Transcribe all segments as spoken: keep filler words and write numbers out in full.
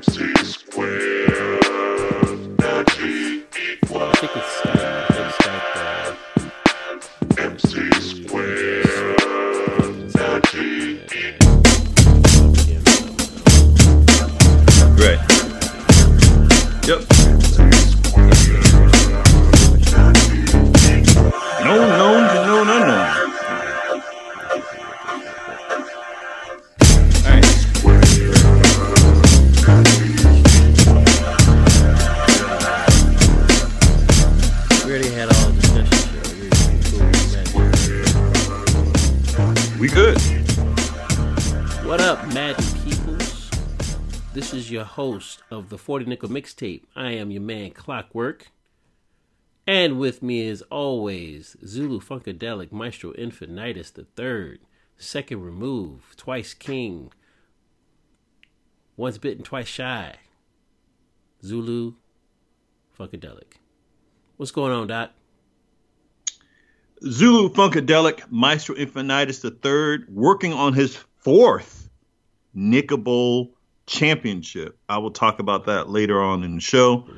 M C squared. That G equals. I think it's uh, it's like uh, M C squared. That G equals. Right. Yep. No known to known unknown. Good. What up, Madden peoples? This is your host of the forty nickel mixtape. I am your man, Clockwork. And with me, as always, Zulu Funkadelic Maestro Infinitus the third. Second remove, twice king. Once bitten, twice shy. Zulu Funkadelic. What's going on, Doc? Zulu Funkadelic Maestro Infinitus the third, working on his fourth Nickel Bowl championship. I will talk about that later on in the show.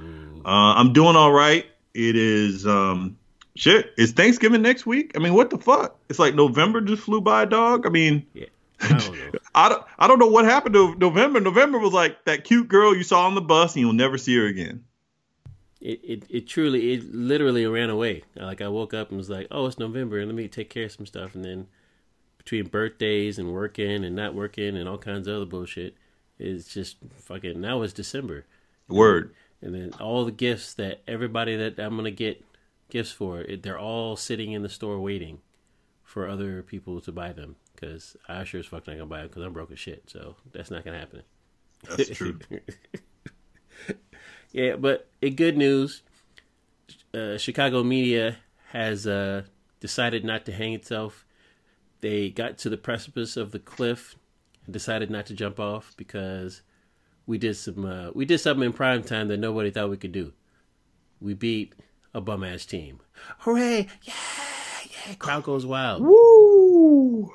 Uh, I'm doing all right. It is um, shit. It's Thanksgiving next week. I mean, what the fuck? It's like November just flew by, dog. I mean, yeah, I don't know. I don't, I don't know what happened to November. November was like that cute girl you saw on the bus, and you'll never see her again. It, it it truly, it literally ran away. Like, I woke up and was like, oh, it's November, and let me take care of some stuff. And then between birthdays and working and not working and all kinds of other bullshit, it's just fucking, now it's December. Word. And, and then all the gifts that everybody that I'm going to get gifts for, it, they're all sitting in the store waiting for other people to buy them. Because I sure as fuck not going to buy them because I'm broke as shit. So that's not going to happen. That's true. Yeah, but in good news, uh, Chicago media has uh, decided not to hang itself. They got to the precipice of the cliff and decided not to jump off because we did some uh, we did something in prime time that nobody thought we could do. We beat a bum ass team. Hooray! Yeah, yeah! Crowd goes wild. Woo!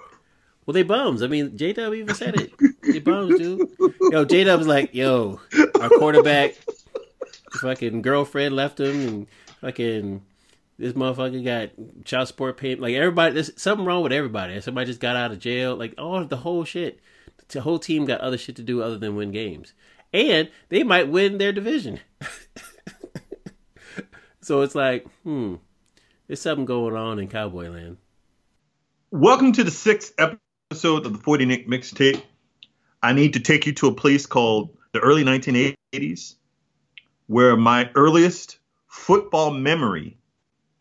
Well, they bums. I mean, J-Dub even said it. They bums, dude. Yo, J-Dub's like, yo, our quarterback. Fucking girlfriend left him, and fucking this motherfucker got child support payment. Like, everybody, there's something wrong with everybody. Somebody just got out of jail. Like, all the whole shit. The whole team got other shit to do other than win games, and they might win their division. So it's like, hmm, there's something going on in Cowboy Land. Welcome to the sixth episode of the forty Nick Mixtape. I need to take you to a place called the early nineteen eighties. Where my earliest football memory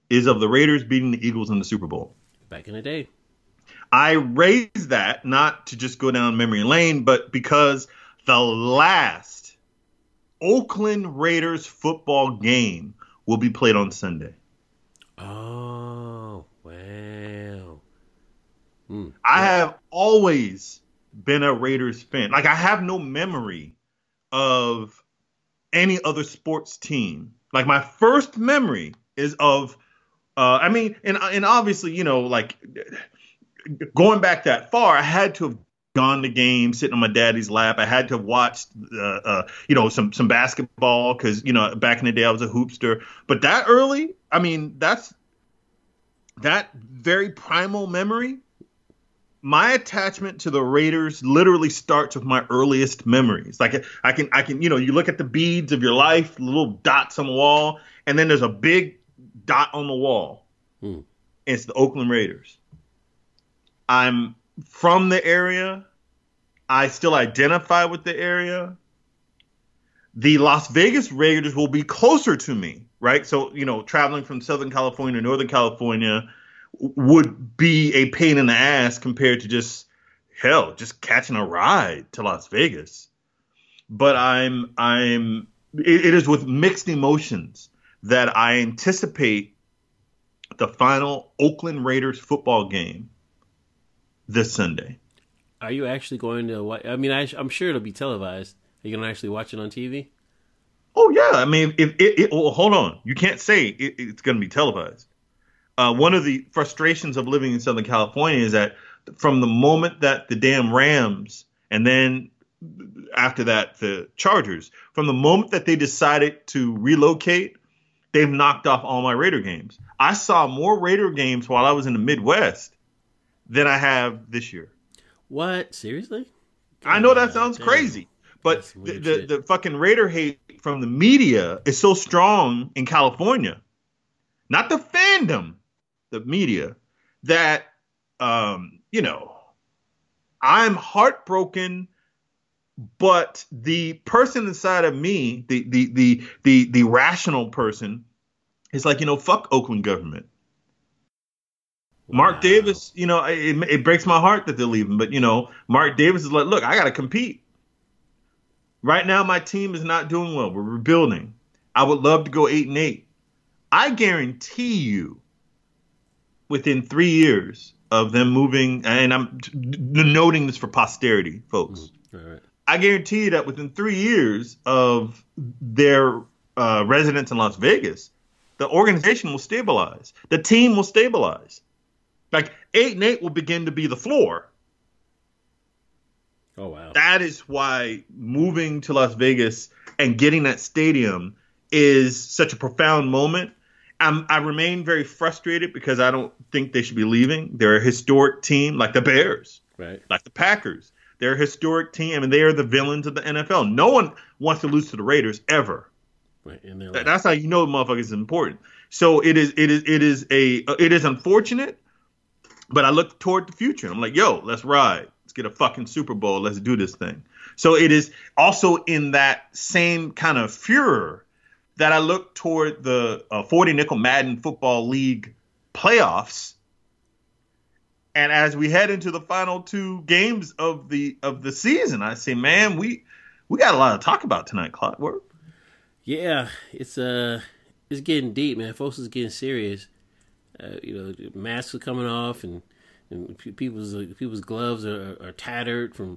is of the Raiders beating the Eagles in the Super Bowl. Back in the day. I raise that not to just go down memory lane, but because the last Oakland Raiders football game will be played on Sunday. Oh, wow. Mm. I have always been a Raiders fan. Like, I have no memory of any other sports team. Like, my first memory is of, uh, I mean, and and obviously, you know, like, going back that far, I had to have gone to games, sitting on my daddy's lap. I had to have watched, uh, uh, you know, some some basketball because, you know, back in the day I was a hoopster. But that early, I mean, that's that very primal memory. My attachment to the Raiders literally starts with my earliest memories. Like, I can, I can, you know, you look at the beads of your life, little dots on the wall, and then there's a big dot on the wall. Hmm. And it's the Oakland Raiders. I'm from the area. I still identify with the area. The Las Vegas Raiders will be closer to me, right? So, you know, traveling from Southern California to Northern California would be a pain in the ass compared to just, hell, just catching a ride to Las Vegas. But I'm, I'm, it, it is with mixed emotions that I anticipate the final Oakland Raiders football game this Sunday. Are you actually going to watch? I mean, I, I'm sure it'll be televised. Are you going to actually watch it on T V? Oh, yeah. I mean, if it, it well, hold on. You can't say it, it's going to be televised. Uh, one of the frustrations of living in Southern California is that from the moment that the damn Rams and then after that, the Chargers. From the moment that they decided to relocate, they've knocked off all my Raider games. I saw more Raider games while I was in the Midwest than I have this year. What? Seriously? God, I know that sounds damn. crazy, but the, the, the fucking Raider hate from the media is so strong in California, not the fandom, the media, that, um, you know, I'm heartbroken, but the person inside of me, the the the the, the rational person, is like, you know, fuck Oakland government. Wow. Mark Davis, you know, it, it breaks my heart that they're leaving, but, you know, Mark Davis is like, look, I got to compete. Right now, my team is not doing well. We're rebuilding. I would love to go eight and eight. I guarantee you, within three years of them moving, and I'm noting this for posterity, folks. Mm, all right. I guarantee you that within three years of their uh, residence in Las Vegas, the organization will stabilize. The team will stabilize. Like, eight and eight will begin to be the floor. Oh, wow. That is why moving to Las Vegas and getting that stadium is such a profound moment. I'm, I remain very frustrated because I don't think they should be leaving. They're a historic team, like the Bears, right? Like the Packers. They're a historic team, and they are the villains of the N F L. No one wants to lose to the Raiders ever. Right, and they're like, that's how you know motherfuckers is important. So it is, it is, it is a, it is unfortunate, but I look toward the future. I'm like, yo, let's ride. Let's get a fucking Super Bowl. Let's do this thing. So it is also in that same kind of furor that I look toward the uh, forty nickel Madden Football League playoffs. And as we head into the final two games of the of the season, I say, man, we we got a lot to talk about tonight, Clockwork. Yeah, it's uh, it's getting deep, man. Folks is getting serious. Uh, you know, masks are coming off, and, and people's people's gloves are, are tattered from,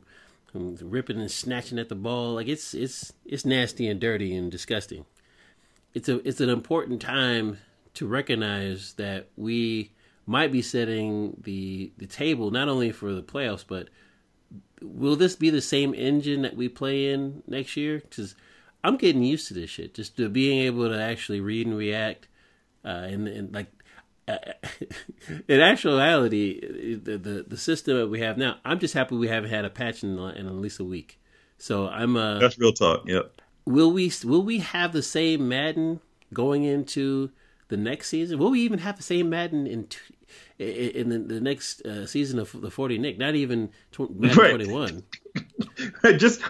from ripping and snatching at the ball. Like it's it's it's nasty and dirty and disgusting. It's a it's an important time to recognize that we might be setting the the table not only for the playoffs, but will this be the same engine that we play in next year? Because I'm getting used to this shit, just to being able to actually read and react, uh, and and like uh, in actuality, the, the the system that we have now. I'm just happy we haven't had a patch in, in at least a week. So I'm uh, that's real talk. Yep. Will we will we have the same Madden going into the next season? Will we even have the same Madden in in the, the next uh, season of the forty Nick? Not even tw- Madden right. twenty-one. just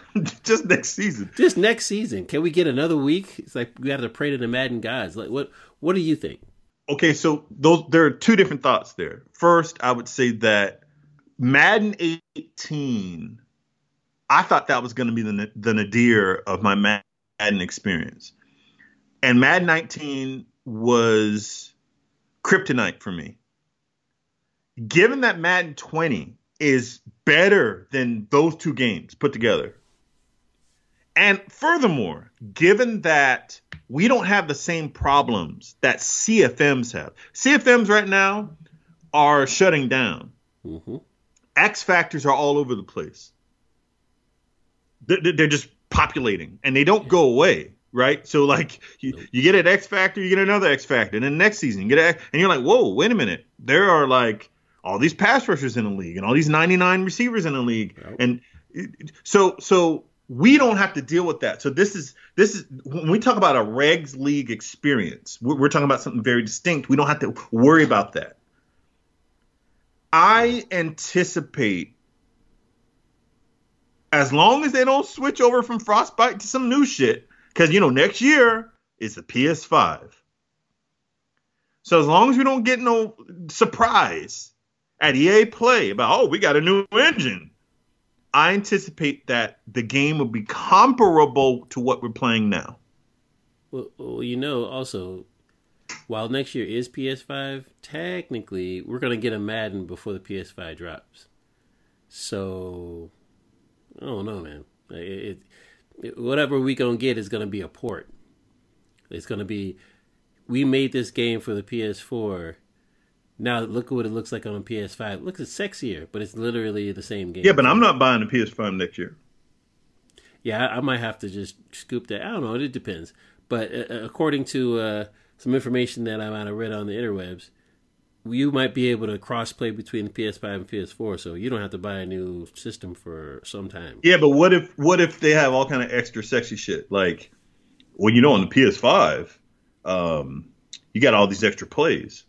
just next season. Just next season. Can we get another week? It's like we have to pray to the Madden gods. Like what what do you think? Okay, so those there are two different thoughts there. First, I would say that Madden eighteen, I thought that was going to be the the nadir of my Madden Madden experience, and Madden nineteen was kryptonite for me. Given that Madden twenty is better than those two games put together, and furthermore, given that we don't have the same problems that C F Ms have. C F Ms right now are shutting down. Mm-hmm. X factors are all over the place. They're, they're just populating, and they don't go away, right? So, like, you, you get an X factor, you get another X factor, and then next season, you get an X, and you're like, whoa, wait a minute. There are, like, all these pass rushers in the league and all these ninety-nine receivers in the league. Yep. And so so we don't have to deal with that. So this is – this is when we talk about a regs league experience, we're, we're talking about something very distinct. We don't have to worry about that. I anticipate – as long as they don't switch over from Frostbite to some new shit, because, you know, next year is the P S five. So as long as we don't get no surprise at E A Play about, oh, we got a new engine, I anticipate that the game will be comparable to what we're playing now. Well, well you know, also, while next year is P S five, technically, we're going to get a Madden before the P S five drops. So... I don't know, man. It, it, it, whatever we gonna get is gonna be a port. It's gonna be, we made this game for the P S four. Now look at what it looks like on P S five. It looks sexier, but it's literally the same game. Yeah, but I'm not buying a P S five next year. yeah, I might have to just scoop that. I don't know. It depends. But uh, according to uh, some information that I might have read on the interwebs, you might be able to cross-play between the P S five and P S four, so you don't have to buy a new system for some time. Yeah, but what if what if they have all kind of extra sexy shit? Like, well, you know, on the P S five, um, you got all these extra plays.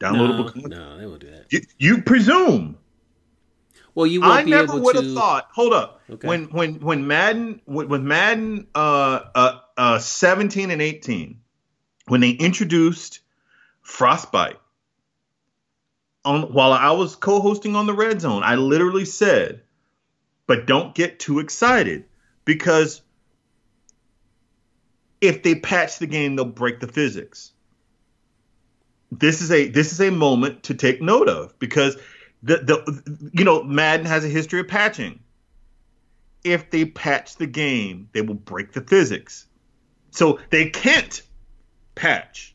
Downloadable. No, no, they won't do that. You, you presume. Well, you won't I be never able would to... have thought. Hold up. Okay. When when when Madden when Madden uh, uh, uh, seventeen and eighteen, when they introduced Frostbite. On, while I was co-hosting on the Red Zone, I literally said, but don't get too excited, because if they patch the game, they'll break the physics. This is a this is a moment to take note of, because the the you know Madden has a history of patching. If they patch the game, they will break the physics. So they can't patch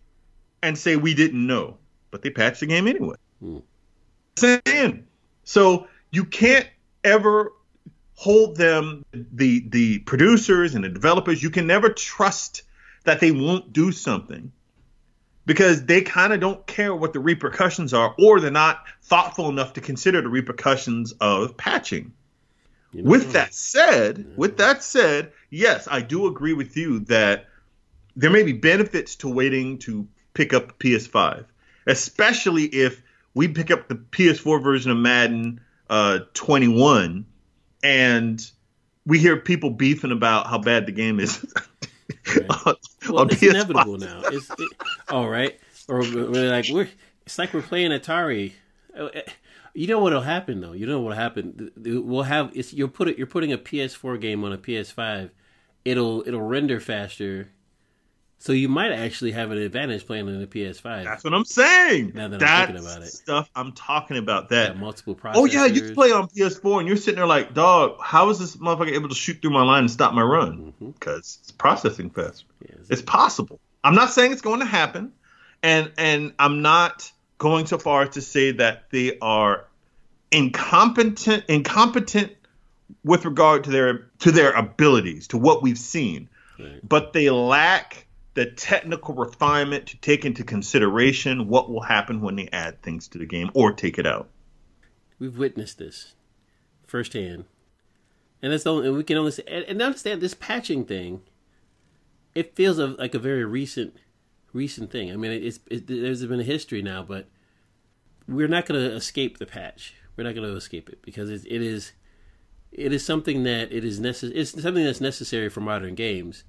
and say we didn't know, but they patched the game anyway. Hmm. So you can't ever hold them, the the producers and the developers, you can never trust that they won't do something, because they kind of don't care what the repercussions are, or they're not thoughtful enough to consider the repercussions of patching. You know, with that said, yeah. with that said, yes, I do agree with you that there may be benefits to waiting to pick up a P S five, especially if we pick up the P S four version of Madden uh, twenty-one, and we hear people beefing about how bad the game is. Right. on, well, on it's P S five. Inevitable now. It's, it, all right, or we're like we're. It's like we're playing Atari. You know what'll happen though. You know what'll happen. We'll have. It's, you'll put it. You're putting a P S four game on a P S five. It'll it'll render faster. So you might actually have an advantage playing on the P S five. That's what I'm saying. Now that That's I'm thinking about it. Stuff I'm talking about. That multiple processors. Oh yeah, you can play on P S four and you're sitting there like, dog, how is this motherfucker able to shoot through my line and stop my run? Because mm-hmm. it's processing faster. Yeah, exactly. It's possible. I'm not saying it's going to happen, and and I'm not going so far as to say that they are incompetent incompetent with regard to their to their abilities, to what we've seen, right. But they lack the technical refinement to take into consideration what will happen when they add things to the game or take it out. We've witnessed this firsthand, and that's the only, and we can only say, and, and understand this patching thing. It feels like a very recent, recent thing. I mean, it's it, there's been a history now, but we're not going to escape the patch. We're not going to escape it, because it, it is, it is something that it is necess- It's something that's necessary for modern games.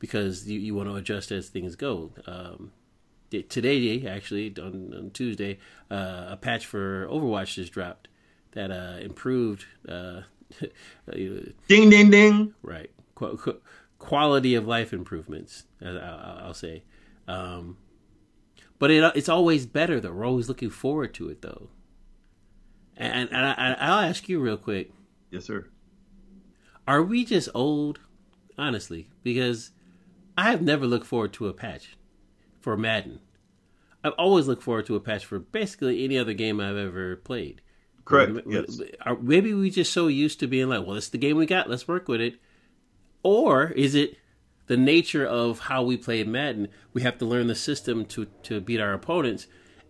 Because you, you want to adjust as things go. Um, today, actually, on, on Tuesday, uh, a patch for Overwatch just dropped that uh, improved... Uh, ding, ding, ding! Right. Qu- qu- quality of life improvements, I, I, I'll say. Um, but it, it's always better, though. We're always looking forward to it, though. And, and I, I'll ask you real quick. Yes, sir. Are we just old? Honestly, because... I have never looked forward to a patch for Madden. I've always looked forward to a patch for basically any other game I've ever played. Correct, yes. Maybe we're just so used to being like, well, it's the game we got, let's work with it. Or is it the nature of how we play Madden? We have to learn the system to, to beat our opponents,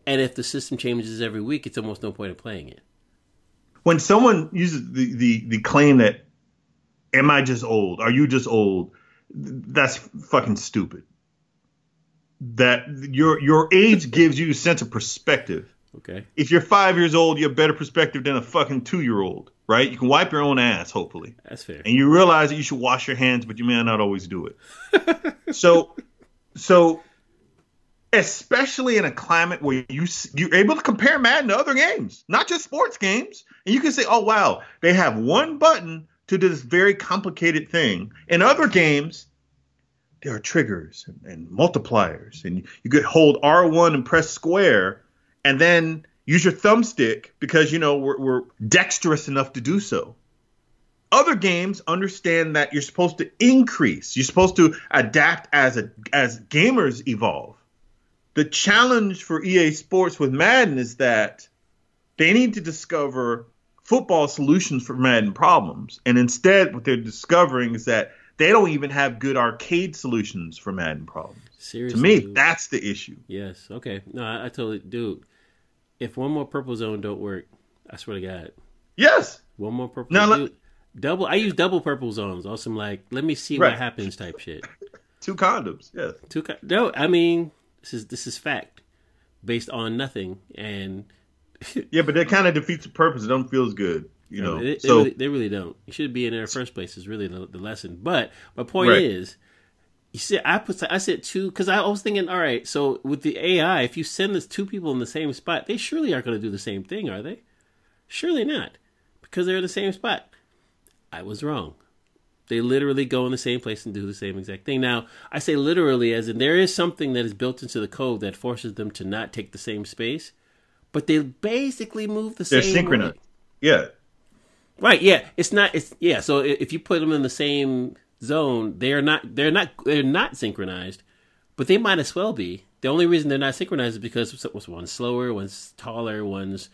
and if the system changes every week, it's almost no point in playing it. When someone uses the, the, the claim that, am I just old? Are you just old? That's fucking stupid. That your your age gives you a sense of perspective. Okay. If you're five years old, you have better perspective than a fucking two-year-old, right? You can wipe your own ass, hopefully. That's fair. And you realize that you should wash your hands, but you may not always do it. so, so especially in a climate where you you're able to compare Madden to other games, not just sports games, and you can say, "Oh wow, they have one button." To this very complicated thing. In other games, there are triggers and, and multipliers, and you, you could hold R one and press square, and then use your thumbstick because you know we're, we're dexterous enough to do so. Other games understand that you're supposed to increase, you're supposed to adapt as a as gamers evolve. The challenge for E A Sports with Madden is that they need to discover football solutions for Madden problems. And instead, what they're discovering is that they don't even have good arcade solutions for Madden problems. Seriously, to me, dude. That's the issue. Yes. Okay. No, I, I totally, dude. If one more purple zone don't work, I swear to God. Yes. One more purple now, zone. Let, double. I use double purple zones. Also, I'm like, let me see right. what happens type shit. Two condoms. Yes. Two. Con- no, I mean, this is this is fact, based on nothing, and. Yeah, but that kind of defeats the purpose. It don't feel as good, you know. They, so they really, they really don't. It should be in their first place. Is really the, the lesson. But my point right. is. You see, I put I said two because I was thinking, all right, so with the A I, if you send this two people in the same spot, they surely aren't going to do the same thing, are they? Surely not, because they're in the same spot. I was wrong. They literally go in the same place and do the same exact thing. Now, I say literally as in there is something that is built into the code that forces them to not take the same space, but they basically move the they're same. They're synchronous. Way. Yeah. Right. Yeah. It's not. It's yeah. So if you put them in the same zone, they're not they're not they're not synchronized, but they might as well be. The only reason they're not synchronized is because one's slower, one's taller, one's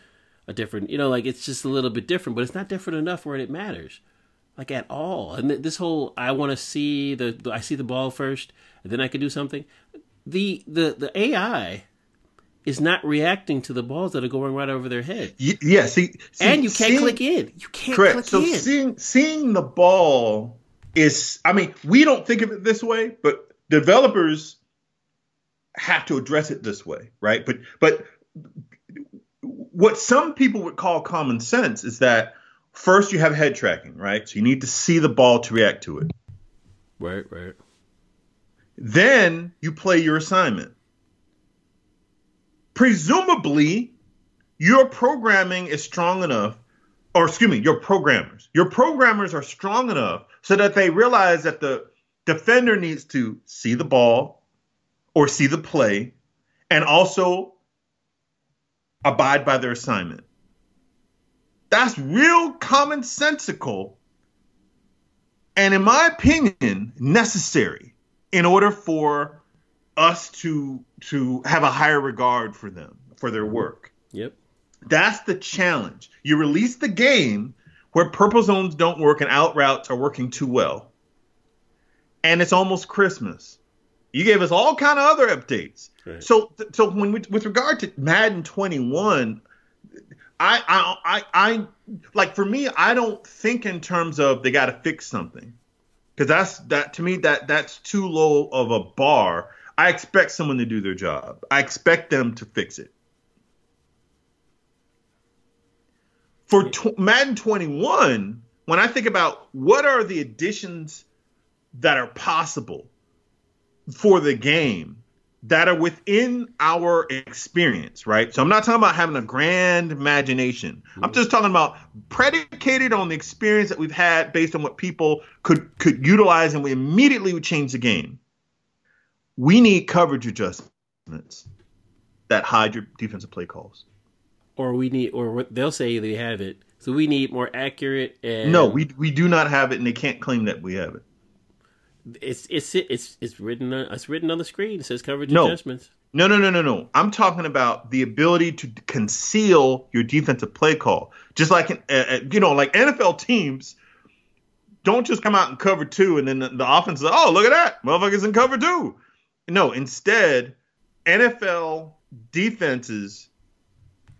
a different, you know, like it's just a little bit different, but it's not different enough where it matters, like at all. And this whole I want to see the, the I see the ball first and then I can do something, the the the A I is not reacting to the balls that are going right over their head. Yeah, see, see and you can't seeing, click in you can't correct. Click so in. seeing seeing the ball is, I mean, we don't think of it this way, but developers have to address it this way, right? But but what some people would call common sense is that first you have head tracking, right? So you need to see the ball to react to it. Right, right. Then you play your assignment. Presumably, your programming is strong enough, or excuse me, your programmers. Your programmers are strong enough so that they realize that the defender needs to see the ball or see the play and also abide by their assignment. That's real commonsensical and, in my opinion, necessary in order for us to to have a higher regard for them, for their work. Yep. That's the challenge. You release the game where purple zones don't work and out routes are working too well. And it's almost Christmas. You gave us all kind of other updates. Right. So so when we, with regard to Madden twenty-one, I, I, I, I, like for me, I don't think in terms of they got to fix something. Because that's that to me, that that's too low of a bar. I expect someone to do their job. I expect them to fix it. For t- Madden twenty-one, when I think about what are the additions that are possible for the game that are within our experience, right? So I'm not talking about having a grand imagination. Mm-hmm. I'm just talking about predicated on the experience that we've had based on what people could, could utilize, and we immediately would change the game. We need coverage adjustments that hide your defensive play calls. Or we need, or they'll say they have it. So we need more accurate. And no, we we do not have it, and they can't claim that we have it. It's it's it's it's written on, it's written on the screen. It says coverage no. adjustments. No, no, no, no, no. I'm talking about the ability to conceal your defensive play call, just like an, uh, you know, like N F L teams don't just come out in cover two, and then the, the offense is, oh, look at that, motherfuckers in cover two. No, instead, N F L defenses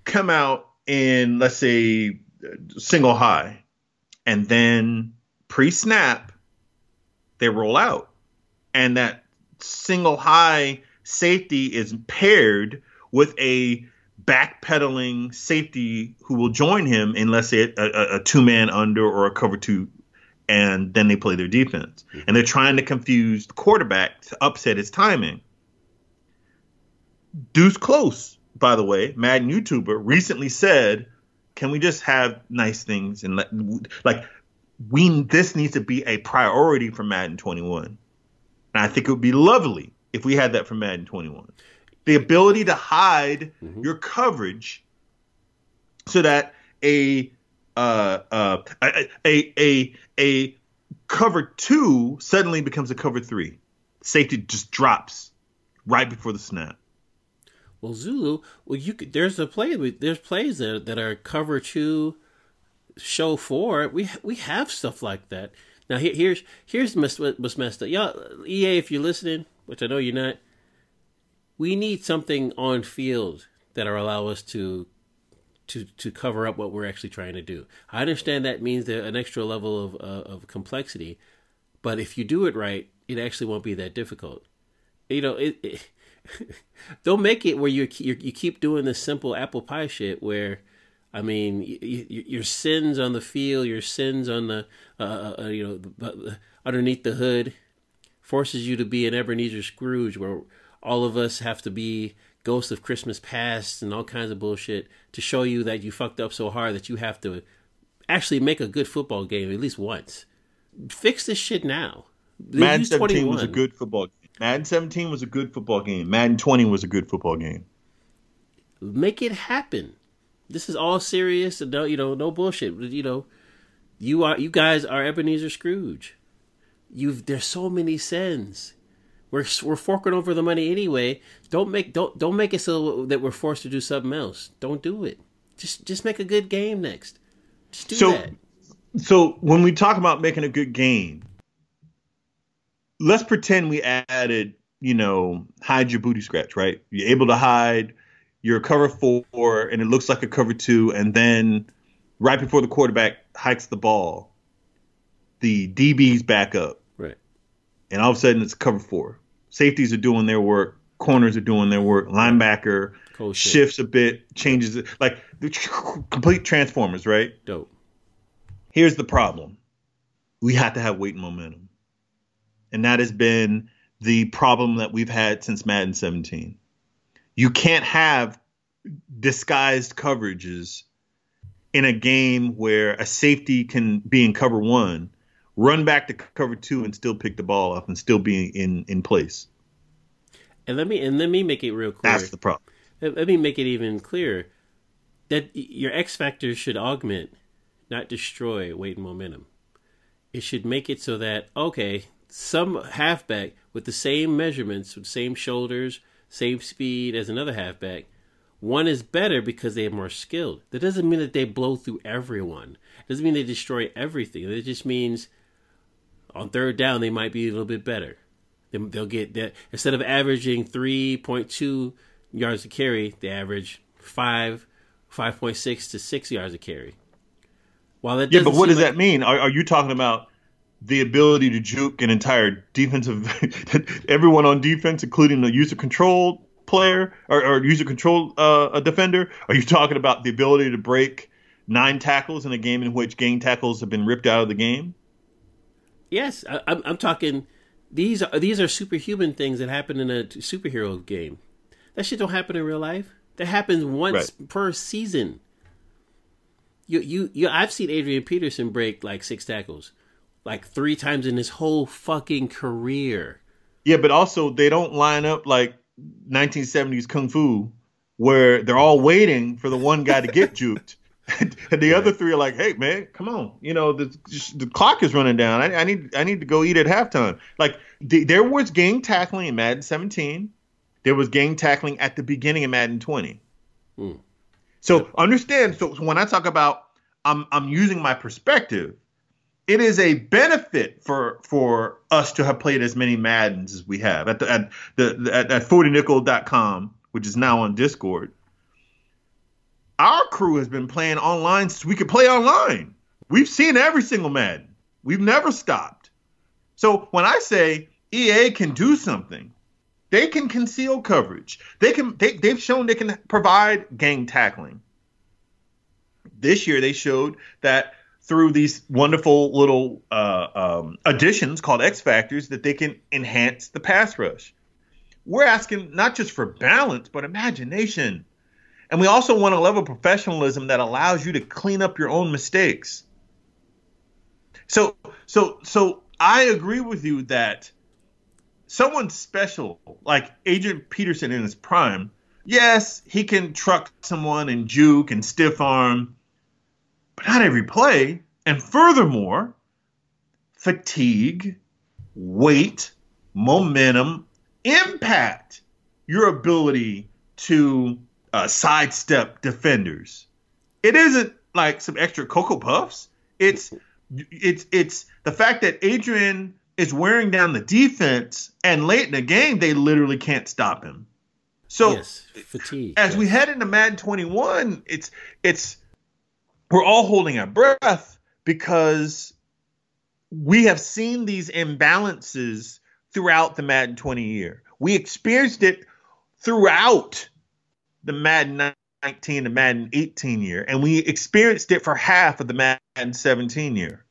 come out in, let's say, single high, and then pre-snap they roll out, and that single high safety is paired with a backpedaling safety who will join him in, let's say, a, a, a two-man under or a cover two, and then they play their defense, and they're trying to confuse the quarterback to upset his timing. Deuce close. By the way, Madden YouTuber recently said, "Can we just have nice things and let, like we this needs to be a priority for Madden twenty-one." And I think it would be lovely if we had that for Madden twenty-one. The ability to hide mm-hmm. your coverage so that a uh, uh, a, a a a cover two suddenly becomes a cover three. Safety just drops right before the snap. Well, Zulu, well, you could, there's a play. There's plays that that are cover two, show for it, we we have stuff like that. Now here, here's here's what's messed up, y'all. E A, if you're listening, which I know you're not, we need something on field that'll allow us to to to cover up what we're actually trying to do. I understand that means an extra level of uh, of complexity, but if you do it right, it actually won't be that difficult. You know, it, it, don't make it where you you keep doing this simple apple pie shit where, I mean, you, you, your sins on the field, your sins on the uh, uh, you know the, underneath the hood, forces you to be an Ebenezer Scrooge where all of us have to be ghosts of Christmas past and all kinds of bullshit to show you that you fucked up so hard that you have to actually make a good football game at least once. Fix this shit now. Madden seventeen was a good football game. Madden seventeen was a good football game. Madden twenty was a good football game. Make it happen. This is all serious and no, you know, no bullshit. You know, you are, you guys are Ebenezer Scrooge. You've there's so many sins. We're we're forking over the money anyway. Don't make don't don't make it so that we're forced to do something else. Don't do it. Just just make a good game next. Just do so, that. So when we talk about making a good game, let's pretend we added, you know, hide your booty scratch, right? You're able to hide your cover four, and it looks like a cover two, and then right before the quarterback hikes the ball, the D B's back up. Right. And all of a sudden, it's cover four. Safeties are doing their work. Corners are doing their work. Linebacker cool shifts a bit, changes it. Like, complete transformers, right? Dope. Here's the problem. We have to have weight and momentum. And that has been the problem that we've had since Madden seventeen. You can't have disguised coverages in a game where a safety can be in cover one, run back to cover two, and still pick the ball up and still be in, in place. And let me and let me make it real clear. That's the problem. Let, let me make it even clearer that your X factor should augment, not destroy, weight and momentum. It should make it so that, okay, some halfback with the same measurements, with same shoulders, same speed as another halfback, one is better because they are more skilled. That doesn't mean that they blow through everyone. It doesn't mean they destroy everything. It just means on third down they might be a little bit better. They'll get that instead of averaging three point two yards a carry, they average five, five point six to six yards a carry. While that yeah, but what does like, that mean? Are, are you talking about the ability to juke an entire defensive, everyone on defense, including the user control player or, or user control uh, a defender? Are you talking about the ability to break nine tackles in a game in which gang tackles have been ripped out of the game? Yes, I, I'm, I'm talking. These are these are superhuman things that happen in a superhero game. That shit don't happen in real life. That happens once right. per season. You, you you I've seen Adrian Peterson break like six tackles. Like three times in his whole fucking career. Yeah, but also they don't line up like nineteen seventies Kung Fu where they're all waiting for the one guy to get juked. And the other three are like, hey, man, come on. You know, the, the clock is running down. I, I need I need to go eat at halftime. Like the, there was gang tackling in Madden seventeen. There was gang tackling at the beginning of Madden twenty. Mm. So yeah. Understand, so when I talk about I'm I'm using my perspective, it is a benefit for for us to have played as many Maddens as we have at the, at the at, at forty nickel dot com, which is now on Discord. Our crew has been playing online since we could play online. We've seen every single Madden. We've never stopped. So when I say E A can do something, they can conceal coverage. They can they, they've shown they can provide gang tackling. This year they showed that through these wonderful little uh, um, additions called X factors that they can enhance the pass rush. We're asking not just for balance, but imagination. And we also want a level of professionalism that allows you to clean up your own mistakes. So, so, so I agree with you that someone special, like Adrian Peterson in his prime, yes, he can truck someone and juke and stiff arm, not every play, and furthermore, fatigue, weight, momentum, impact your ability to uh, sidestep defenders. It isn't like some extra Cocoa Puffs. It's it's it's the fact that Adrian is wearing down the defense, and late in the game they literally can't stop him. So yes, fatigue. As yes. we head into Madden twenty-one, it's it's we're all holding our breath because we have seen these imbalances throughout the Madden twenty year. We experienced it throughout the Madden nineteen to Madden eighteen year, and we experienced it for half of the Madden seventeen year.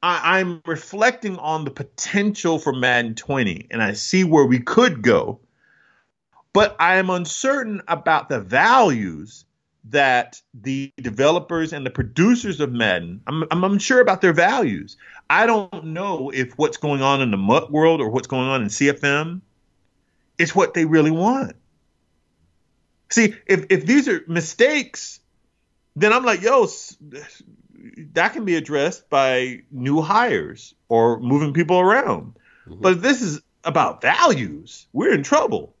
I, I'm reflecting on the potential for Madden twenty, and I see where we could go, but I am uncertain about the values that the developers and the producers of Madden, I'm, I'm unsure about their values. I don't know if what's going on in the Mutt world or what's going on in C F M is what they really want. See, if, if these are mistakes, then I'm like, yo, that can be addressed by new hires or moving people around. Mm-hmm. But if this is about values, we're in trouble.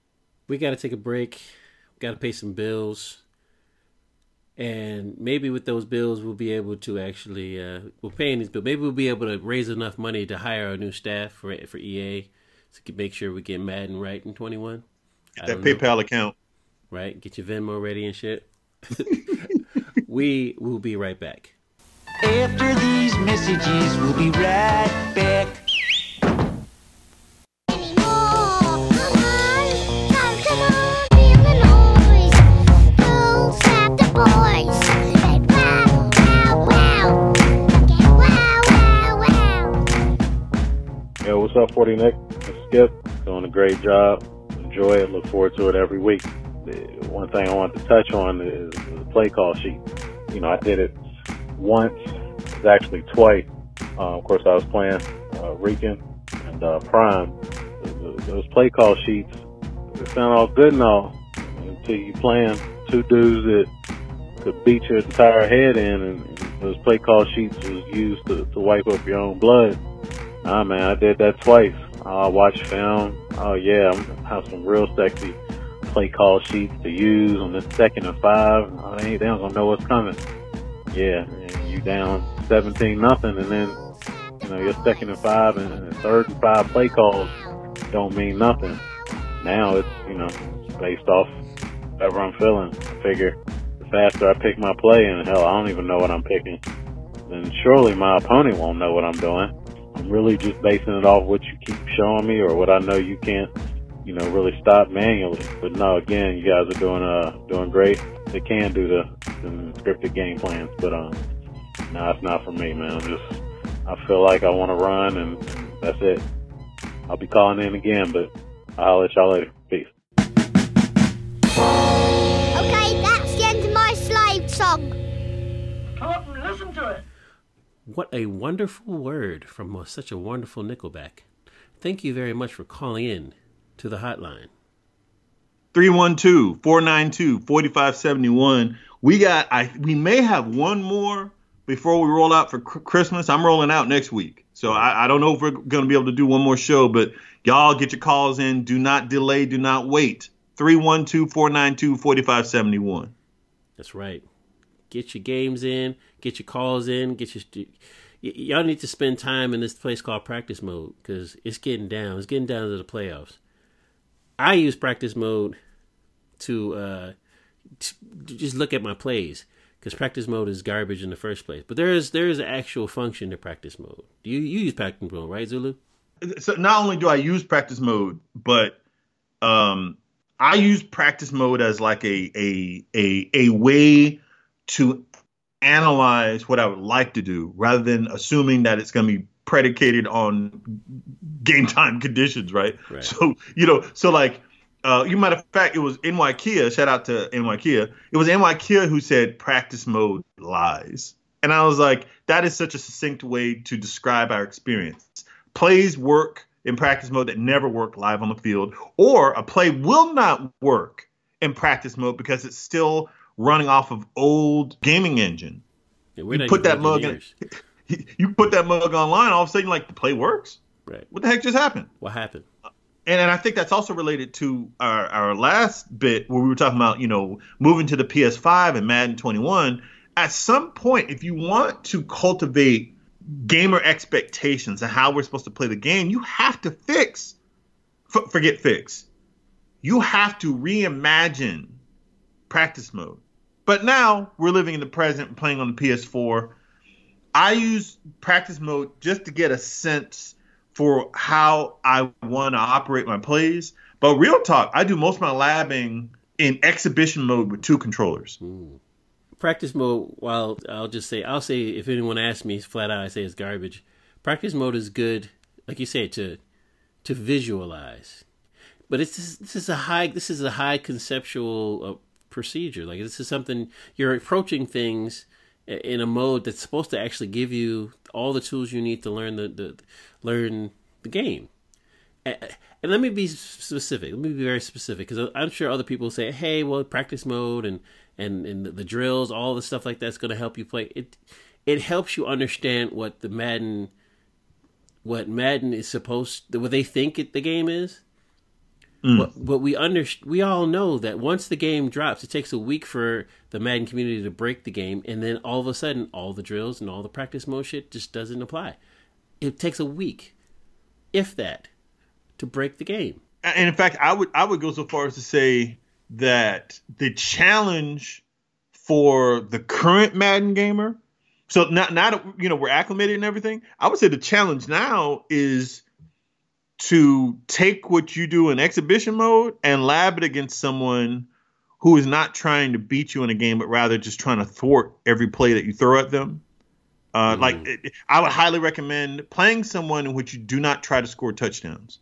We got to take a break. We got to pay some bills. And maybe with those bills, we'll be able to actually, uh, we're paying these bills. Maybe we'll be able to raise enough money to hire a new staff for for E A to make sure we get Madden right in twenty-one. Get that PayPal know. account. Right? Get your Venmo ready and shit. We will be right back. After these messages, we'll be right back. Yo, what's up, forty Nick? It's Skip. Doing a great job. Enjoy it. Look forward to it every week. The one thing I wanted to touch on is the play call sheet. You know, I did it once. It was actually twice. Uh, of course, I was playing uh, Rican and uh, Prime. Those, those play call sheets, they sound all good and all until you playing two dudes that could beat your entire head in, and, and those play call sheets was used to, to wipe up your own blood. Nah, man, I did that twice. I'll watch film. Oh, yeah, I'm going to have some real sexy play call sheets to use on this second and five. Oh, they ain't going to know what's coming. Yeah, and you down seventeen nothing, and then, you know, your second and five and, and third and five play calls don't mean nothing. Now it's, you know, based off whatever I'm feeling. I figure the faster I pick my play, and hell, I don't even know what I'm picking, then surely my opponent won't know what I'm doing. I'm really just basing it off what you keep showing me or what I know you can't, you know, really stop manually. But no, again, you guys are doing uh doing great. They can do the, the scripted game plans, but um, no, it's not for me, man. I'm just, I feel like I want to run, and, and that's it. I'll be calling in again, but I'll let y'all later. Peace. Okay, that's the end of my slave song. Come and listen to it. What a wonderful word from such a wonderful Nickelback. Thank you very much for calling in to the hotline. three one two, four nine two, four five seven one. We got, I we may have one more before we roll out for Christmas. I'm rolling out next week. So I, I don't know if we're going to be able to do one more show, but y'all get your calls in. Do not delay. Do not wait. three one two, four nine two, four five seven one. That's right. Get your games in, get your calls in, get your y- y'all need to spend time in this place called practice mode because it's getting down. It's getting down to the playoffs. I use practice mode to, uh, to just look at my plays because practice mode is garbage in the first place. But there is there is an actual function to practice mode. You you use practice mode, right, Zulu? So not only do I use practice mode, but um, I use practice mode as like a a a a way to analyze what I would like to do rather than assuming that it's going to be predicated on game time conditions, right? right. So, you know, so like, uh, you matter of fact, it was N Y Kia, shout out to N Y Kia. It was N Y Kia who said practice mode lies. And I was like, that is such a succinct way to describe our experience. Plays work in practice mode that never work live on the field, or a play will not work in practice mode because it's still running off of old gaming engine. Yeah, you put that mug in, you put that mug online, all of a sudden, like, the play works. Right. What the heck just happened? What happened? And and I think that's also related to our, our last bit where we were talking about, you know, moving to the P S five and Madden twenty-one. at some point, if you want to cultivate gamer expectations and how we're supposed to play the game, you have to fix, f- forget fix. You have to reimagine practice mode. But now we're living in the present, playing on the P S four. I use practice mode just to get a sense for how I want to operate my plays. But real talk, I do most of my labbing in exhibition mode with two controllers. Ooh. Practice mode, well, I'll just say, I'll say if anyone asks me flat out, I say it's garbage. Practice mode is good, like you said, to to visualize. But it's this, this is a high this is a high conceptual uh, procedure. Like this is something you're approaching things in a mode that's supposed to actually give you all the tools you need to learn the, the learn the game. And, and let me be specific. Let me be very specific, because I'm sure other people say, "Hey, well, practice mode and and, and the drills, all the stuff like that's going to help you play." It it helps you understand what the Madden, what Madden is supposed, what they think it, the game is. Mm. But, but we under, we all know that once the game drops, it takes a week for the Madden community to break the game, and then all of a sudden, all the drills and all the practice mode shit just doesn't apply. It takes a week, if that, to break the game. And in fact, I would I would go so far as to say that the challenge for the current Madden gamer, so not not you know we're acclimated and everything. I would say the challenge now is to take what you do in exhibition mode and lab it against someone who is not trying to beat you in a game, but rather just trying to thwart every play that you throw at them. Uh, mm. Like it, I would highly recommend playing someone in which you do not try to score touchdowns.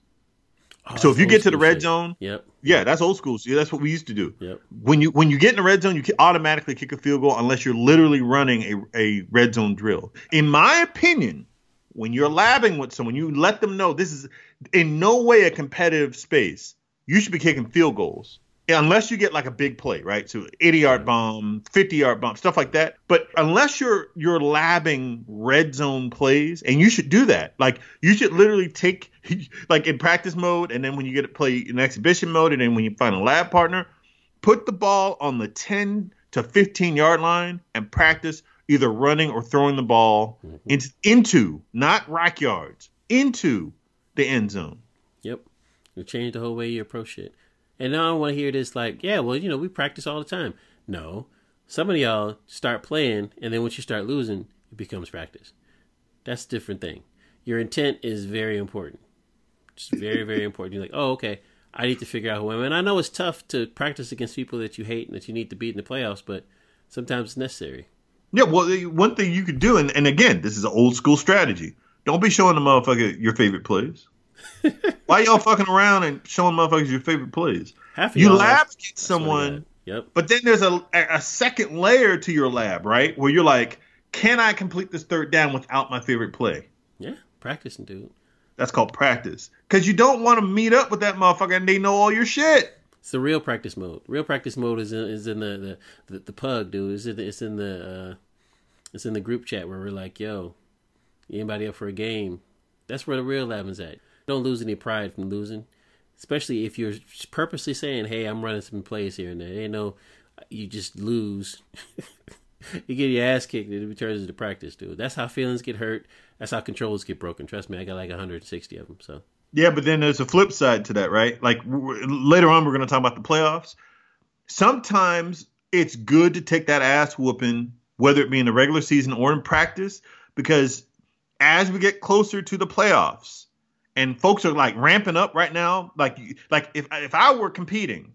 Oh, so if you get to the red shit. zone, yep. yeah, that's old school. So that's what we used to do. Yep. When you when you get in the red zone, you can automatically kick a field goal unless you're literally running a, a red zone drill. In my opinion, when you're labbing with someone, you let them know this is in no way a competitive space. You should be kicking field goals unless you get like a big play, right? So eighty-yard bomb, fifty-yard bomb, stuff like that. But unless you're you're labbing red zone plays, and you should do that. Like you should literally take like in practice mode, and then when you get to play in exhibition mode, and then when you find a lab partner, put the ball on the ten to fifteen-yard line and practice either running or throwing the ball mm-hmm. in, into, not rack yards, into the end zone. Yep. It'll change the whole way you approach it. And now I want to hear this like, yeah, well, you know, we practice all the time. No. Some of y'all start playing, and then once you start losing, it becomes practice. That's a different thing. Your intent is very important. It's very, very important. You're like, oh, okay, I need to figure out who I am. And I know it's tough to practice against people that you hate and that you need to beat in the playoffs, but sometimes it's necessary. Yeah, well, one thing you could do, and, and again, this is an old school strategy. Don't be showing the motherfucker your favorite plays. Why y'all fucking around and showing motherfuckers your favorite plays? Half you lab against someone, yep. But then there's a, a second layer to your lab, right? Where you're like, can I complete this third down without my favorite play? Yeah, practicing, dude. That's called practice. Because you don't want to meet up with that motherfucker and they know all your shit. It's the real practice mode. Real practice mode is in, is in the, the, the, the pug, dude. It's in the it's in the, uh, it's in the group chat where we're like, yo, anybody up for a game? That's where the real labbing's at. Don't lose any pride from losing, especially if you're purposely saying, hey, I'm running some plays here and there. Ain't no, you just lose. You get your ass kicked and it returns to practice, dude. That's how feelings get hurt. That's how controls get broken. Trust me, I got like one hundred sixty of them, so. Yeah, but then there's a flip side to that, right? Like later on, we're going to talk about the playoffs. Sometimes it's good to take that ass whooping, whether it be in the regular season or in practice, because as we get closer to the playoffs and folks are like ramping up right now, like like if if I were competing,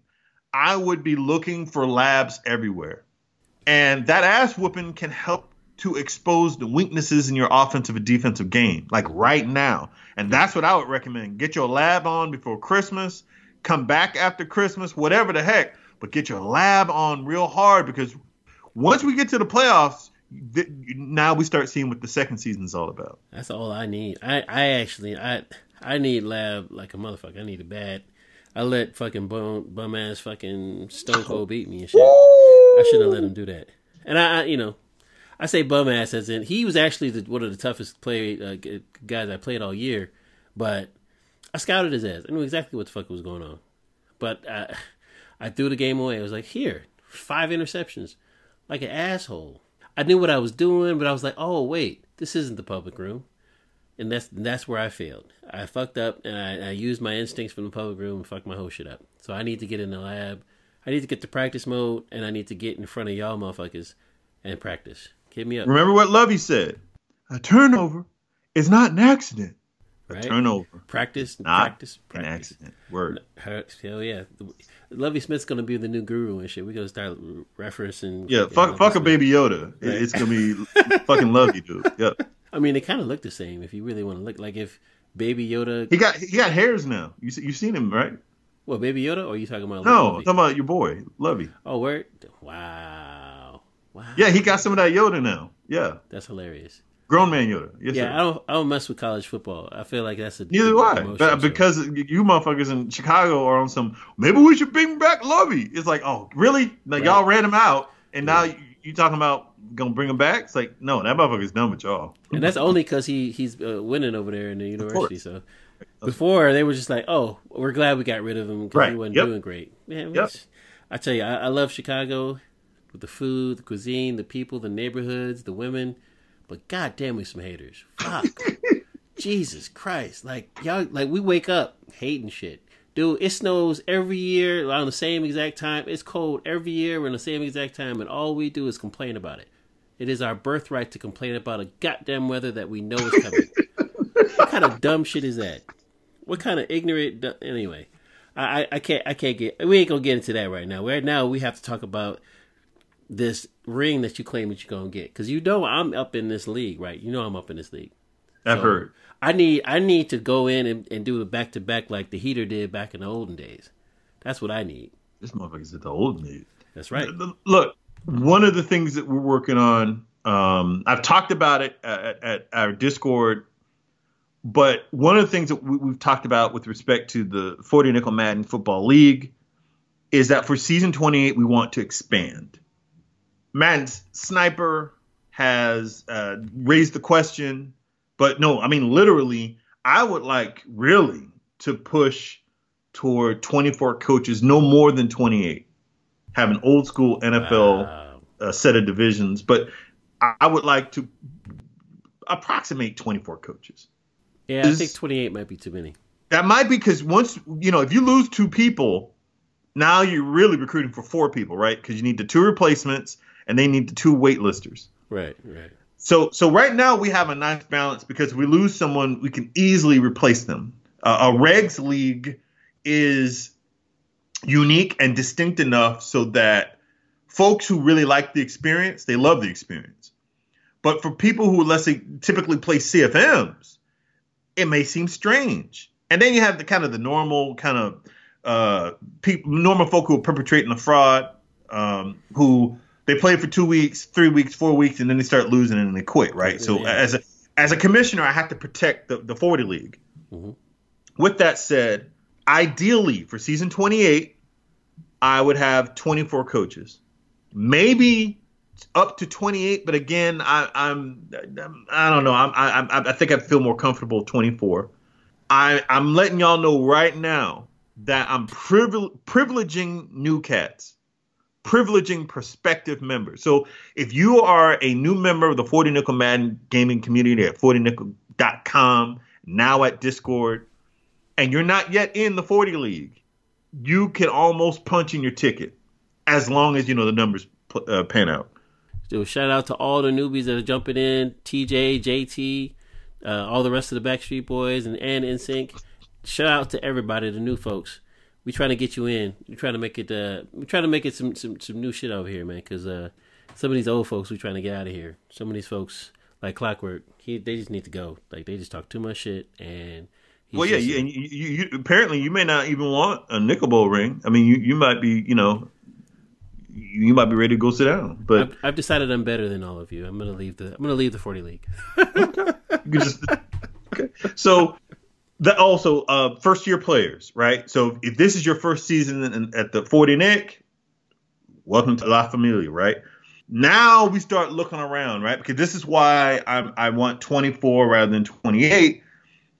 I would be looking for labs everywhere. And that ass whooping can help to expose the weaknesses in your offensive and defensive game, like right now. And that's what I would recommend. Get your lab on before Christmas, come back after Christmas, whatever the heck, but get your lab on real hard, because once we get to the playoffs, th- now we start seeing what the second season's all about. That's all I need. I, I actually, I I need lab like a motherfucker. I need a bad. I let fucking bum, bum ass fucking Stone Cold beat me and shit. Woo! I shouldn't have let him do that. And I, I you know, I say bum ass as in he was actually the, one of the toughest play uh, guys I played all year, but I scouted his ass. I knew exactly what the fuck was going on, but I, I threw the game away. I was like, here, five interceptions, like an asshole. I knew what I was doing, but I was like, oh, wait, this isn't the public room. And that's that's where I failed. I fucked up, and I, I used my instincts from the public room and fucked my whole shit up. So I need to get in the lab. I need to get to practice mode, and I need to get in front of y'all motherfuckers and practice. Hit me up. Remember what Lovey said. A turnover is not an accident. Right? A turnover. Practice, not practice, practice. An accident. Word. Hell yeah. Lovey Smith's going to be the new guru and shit. We're going to start referencing. Yeah, fuck, fuck a Baby Yoda. Right? It's going to be fucking Lovey, dude. Yep. I mean, they kind of look the same if you really want to look. Like if Baby Yoda. He got he got hairs now. You see, you've seen him, right? What, Baby Yoda? Or are you talking about No, Lovey? I'm talking about your boy, Lovey. Oh, word? Wow. Wow. Yeah, he got some of that Yoda now. Yeah. That's hilarious. Grown man Yoda. Yes, yeah, sir. I don't I don't mess with college football. I feel like that's a neither do I. But because so. You motherfuckers in Chicago are on some, maybe we should bring back Lovey. It's like, oh, really? Like, right. Y'all ran him out, and yeah. Now you, you talking about going to bring him back? It's like, no, that motherfucker's done with y'all. And that's only because he, he's uh, winning over there in the university. So before, they were just like, oh, we're glad we got rid of him because right. He wasn't yep. doing great. Man, yep. just, I tell you, I, I love Chicago with the food, the cuisine, the people, the neighborhoods, the women. But goddamn, we some haters. Fuck. Jesus Christ. Like, y'all, like, we wake up hating shit. Dude, it snows every year around the same exact time. It's cold every year around the same exact time. And all we do is complain about it. It is our birthright to complain about a goddamn weather that we know is coming. What kind of dumb shit is that? What kind of ignorant. Du- anyway, I, I, I can't, I can't get. We ain't going to get into that right now. Right now, we have to talk about this ring that you claim that you're gonna get, because you know I'm up in this league, right? You know I'm up in this league. I've so heard. I need I need to go in and, and do it back to back like the Heater did back in the olden days. That's what I need. This motherfucker's at the olden days. That's right. Look, one of the things that we're working on, um, I've talked about it at, at our Discord, but one of the things that we, we've talked about with respect to the forty nickel Madden Football League is that for season twenty-eight we want to expand. Madden Sniper has uh, raised the question, but no, I mean, literally, I would like really to push toward twenty-four coaches, no more than twenty-eight, have an old school N F L wow. uh, set of divisions, but I, I would like to approximate twenty-four coaches. Yeah, I think twenty-eight might be too many. That might be because once, you know, if you lose two people, now you're really recruiting for four people, right? Because you need the two replacements. And they need the two waitlisters. Right, right. So so right now we have a nice balance because we lose someone, we can easily replace them. Uh, a regs league is unique and distinct enough so that folks who really like the experience, they love the experience. But for people who, let's say, typically play C F Ms, it may seem strange. And then you have the kind of the normal kind of uh, people, normal folk who are perpetrating the fraud, um, who... They play for two weeks, three weeks, four weeks, and then they start losing and they quit, right? So yeah. as a as a commissioner, I have to protect the, the forty league. Mm-hmm. With that said, ideally for season twenty-eight, I would have twenty-four coaches, maybe up to twenty-eight. But again, I, I'm, I'm I don't know. I'm, I I I think I feel more comfortable with twenty-four. I I'm letting y'all know right now that I'm privil- privileging new cats. Privileging prospective members. So if you are a new member of the forty nickel Madden gaming community at forty nickel dot com, now at Discord, and you're not yet in the forty league, you can almost punch in your ticket as long as, you know, the numbers uh, pan out. So shout out to all the newbies that are jumping in, T J, J T, uh, all the rest of the Backstreet Boys and, and N Sync. Shout out to everybody, the new folks. We trying to get you in. We trying to make it. Uh, we trying to make it some, some, some new shit over here, man. Because uh, some of these old folks, we trying to get out of here. Some of these folks, like Clockwork, he, they just need to go. Like they just talk too much shit. And he's well, yeah, just, you, and you, you, you apparently you may not even want a Nickel Bowl ring. I mean, you, you might be, you know, you might be ready to go sit down. But I've, I've decided I'm better than all of you. I'm gonna leave the. I'm gonna leave the forty league. Okay. You just, okay. So. That also, uh, first-year players, right? So if this is your first season in, at the forty Nick, welcome to La Familia, right? Now we start looking around, right? Because this is why I'm, I want twenty-four rather than twenty-eight.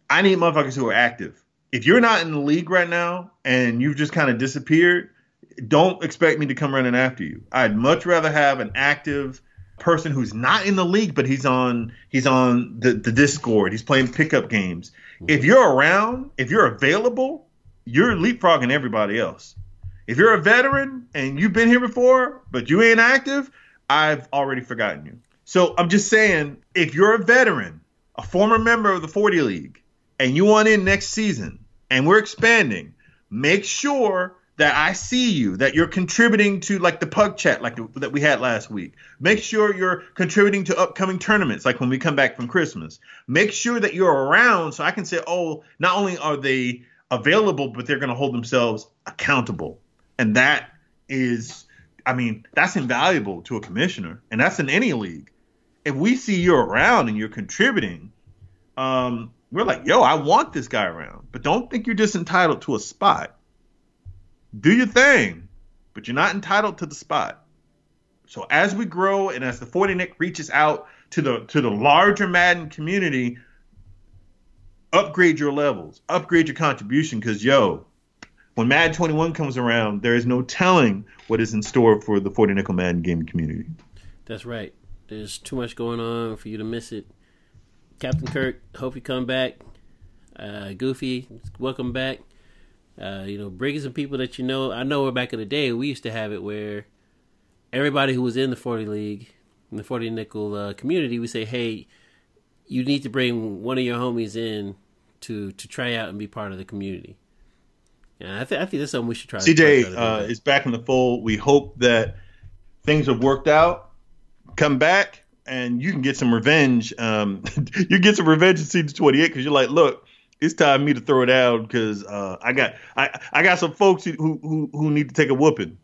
I need motherfuckers who are active. If you're not in the league right now and you've just kind of disappeared, don't expect me to come running after you. I'd much rather have an active person who's not in the league, but he's on he's on the, the Discord. He's playing pickup games. If you're around, if you're available, you're leapfrogging everybody else. If you're a veteran and you've been here before, but you ain't active, I've already forgotten you. So I'm just saying, if you're a veteran, a former member of the forty League, and you want in next season, and we're expanding, make sure that I see you, that you're contributing to like the pug chat like the, that we had last week. Make sure you're contributing to upcoming tournaments like when we come back from Christmas. Make sure that you're around so I can say, oh, not only are they available, but they're going to hold themselves accountable. And that is, I mean, that's invaluable to a commissioner, and that's in any league. If we see you're around and you're contributing, um, we're like, yo, I want this guy around. But don't think you're just entitled to a spot. Do your thing, but you're not entitled to the spot. So as we grow and as the forty Nick reaches out to the to the larger Madden community, upgrade your levels, upgrade your contribution, because, yo, when Madden twenty-one comes around, there is no telling what is in store for the forty nickel Madden gaming community. That's right. There's too much going on for you to miss it. Captain Kirk, hope you come back. Uh, Goofy, welcome back. Uh, you know, bringing some people that you know. I know back in the day, we used to have it where everybody who was in the forty League, in the forty nickel uh, community, we say, hey, you need to bring one of your homies in to, to try out and be part of the community. Yeah, I, th- I think that's something we should try. C J uh, is back in the fold. We hope that things have worked out. Come back, and you can get some revenge. Um, you get some revenge in season twenty-eight because you're like, look, it's time for me to throw it out because uh, I got I, I got some folks who, who who need to take a whooping.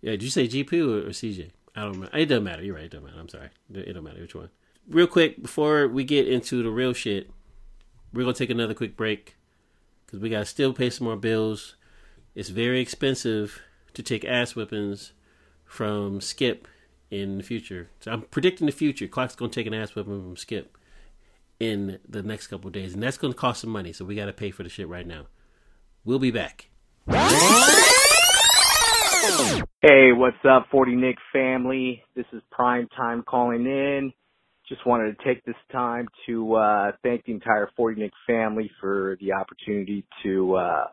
Yeah, did you say G-Poo or, or C J? I don't know. It doesn't matter. You're right. It doesn't matter. I'm sorry. It don't matter which one. Real quick, before we get into the real shit, we're going to take another quick break. We got to still pay some more bills. It's very expensive to take ass whippings from Skip in the future. So I'm predicting the future. Clock's going to take an ass whipping from Skip in the next couple of days. And that's going to cost some money. So we got to pay for the shit right now. We'll be back. Hey, what's up, forty Nick family? This is Prime Time calling in. Just wanted to take this time to uh, thank the entire forty Nick family for the opportunity to uh,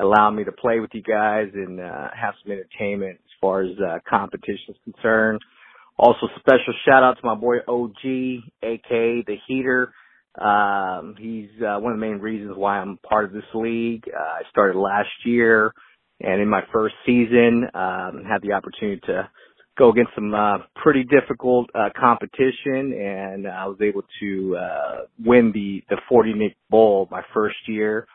allow me to play with you guys and uh, have some entertainment as far as uh, competition is concerned. Also, special shout out to my boy O G, aka The Heater. Um, he's uh, one of the main reasons why I'm part of this league. Uh, I started last year, and in my first season, um, had the opportunity to go against some uh, pretty difficult uh, competition, and I was able to uh, win the, the forty Nick Bowl my first year.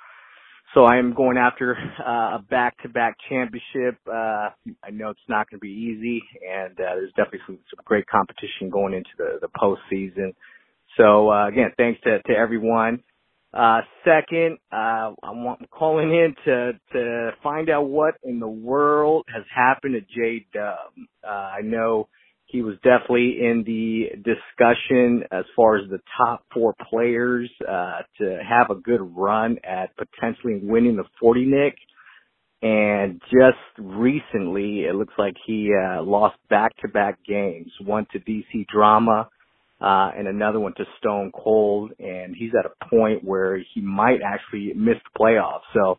So I am going after uh, a back-to-back championship. Uh, I know it's not going to be easy, and uh, there's definitely some, some great competition going into the, the postseason. So, uh, again, thanks to, to everyone. Uh, second, uh, I'm calling in to, to find out what in the world has happened to J-Dub. Uh, I know he was definitely in the discussion as far as the top four players, uh, to have a good run at potentially winning the forty Nick. And just recently, it looks like he, uh, lost back-to-back games, one to D C Drama, Uh, and another one to Stone Cold, and he's at a point where he might actually miss the playoffs. So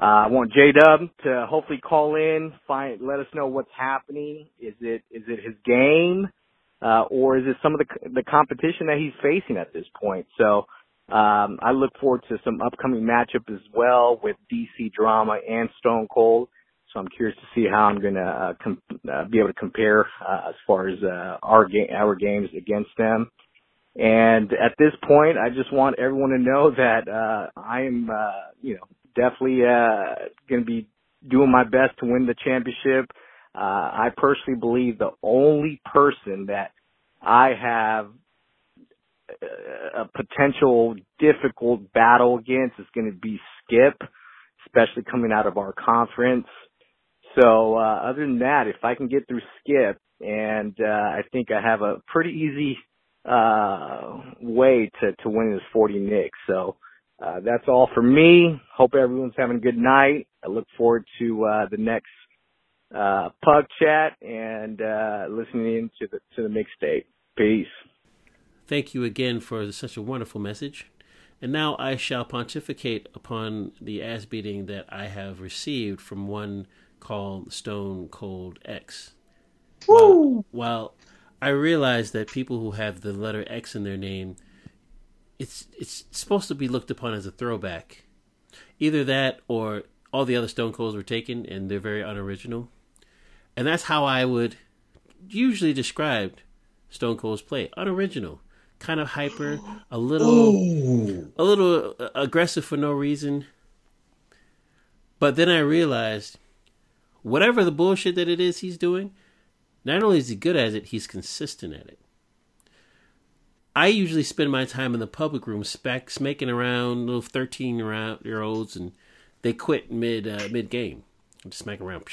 uh, I want J-Dub to hopefully call in, find, let us know what's happening. Is it is it his game, uh, or is it some of the the competition that he's facing at this point? So um, I look forward to some upcoming matchup as well with D C Drama and Stone Cold. So I'm curious to see how I'm going to uh, com- uh, be able to compare uh, as far as uh, our, ga- our games against them. And at this point, I just want everyone to know that uh, I am, uh, you know, definitely uh, going to be doing my best to win the championship. Uh, I personally believe the only person that I have a potential difficult battle against is going to be Skip, especially coming out of our conference. So, uh, other than that, if I can get through Skip, and, uh, I think I have a pretty easy, uh, way to, to win this forty Nick. So, uh, that's all for me. Hope everyone's having a good night. I look forward to, uh, the next, uh, pug chat and, uh, listening to the, to the mixtape. Peace. Thank you again for such a wonderful message. And now I shall pontificate upon the ass beating that I have received from one called Stone Cold X. Woo! While, while I realize that people who have the letter X in their name, it's it's supposed to be looked upon as a throwback. Either that or all the other Stone Colds were taken and they're very unoriginal. And that's how I would usually describe Stone Cold's play. Unoriginal. Kind of hyper, a little, Ooh. a little aggressive for no reason. But then I realized, whatever the bullshit that it is he's doing, not only is he good at it, he's consistent at it. I usually spend my time in the public room smack, smacking around little thirteen-year-olds, and they quit mid uh, mid game. I'm just smacking around,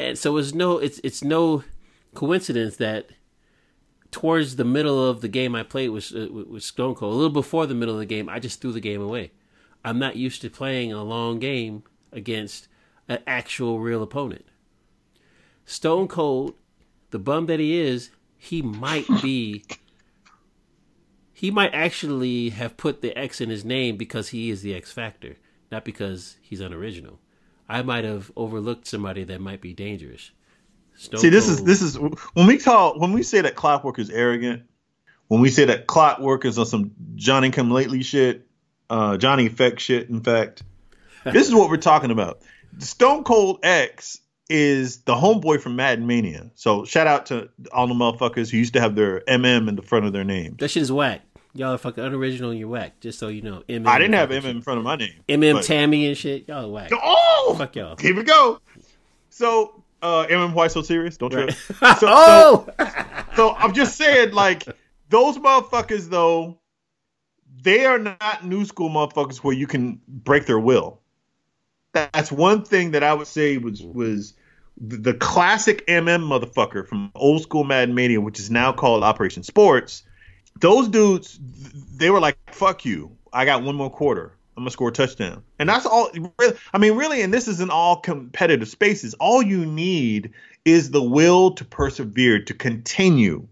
and so it's no it's it's no coincidence that towards the middle of the game I played with, uh, with Stone Cold, a little before the middle of the game, I just threw the game away. I'm not used to playing a long game against an actual real opponent. Stone Cold, the bum that he is, he might be... He might actually have put the X in his name because he is the X factor, not because he's unoriginal. I might have overlooked somebody that might be dangerous. Stone See, this Cold. is this is when we call when we say that Clockwork is arrogant, when we say that Clockwork is on some Johnny Come Lately shit, uh, Johnny Effect shit. In fact, this is what we're talking about. Stone Cold X is the homeboy from Madden Mania. So shout out to all the motherfuckers who used to have their M M in the front of their name. That shit is whack. Y'all are fucking unoriginal and you're whack. Just so you know, M M. I didn't have M M in front of my name. M M Tammy and shit. Y'all are whack. Oh, fuck y'all. Here we go. So. Uh, M M Why So Serious? Don't trip. Right. So, oh! so, so I'm just saying, like, those motherfuckers, though, they are not new school motherfuckers where you can break their will. That's one thing that I would say was was the classic M M motherfucker from old school Madden Mania, which is now called Operation Sports. Those dudes, they were like, fuck you. I got one more quarter. I'm going to score a touchdown. And that's all. I mean, really, and this is in all competitive spaces. All you need is the will to persevere, to continue.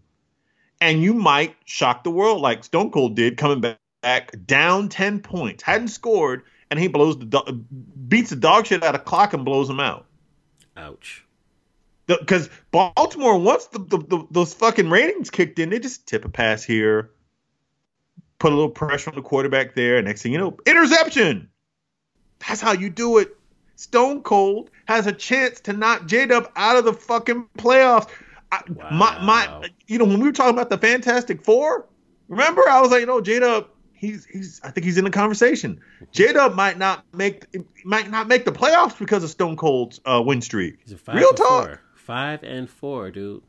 And you might shock the world like Stone Cold did, coming back, back down ten points, hadn't scored, and he blows the do- beats the dog shit out of Clock and blows him out. Ouch. Because Baltimore, once the, the, the, those fucking ratings kicked in, they just tip a pass here, put a little pressure on the quarterback there, and next thing you know, interception. That's how you do it. Stone Cold has a chance to knock J-Dub out of the fucking playoffs. I, wow. My, my, you know, when we were talking about the Fantastic Four, remember, I was like, you know, J-Dub, he's, he's, I think he's in the conversation. J-Dub might not make, might not make the playoffs because of Stone Cold's uh, win streak. He's a five Real talk. Four. Five and four, dude.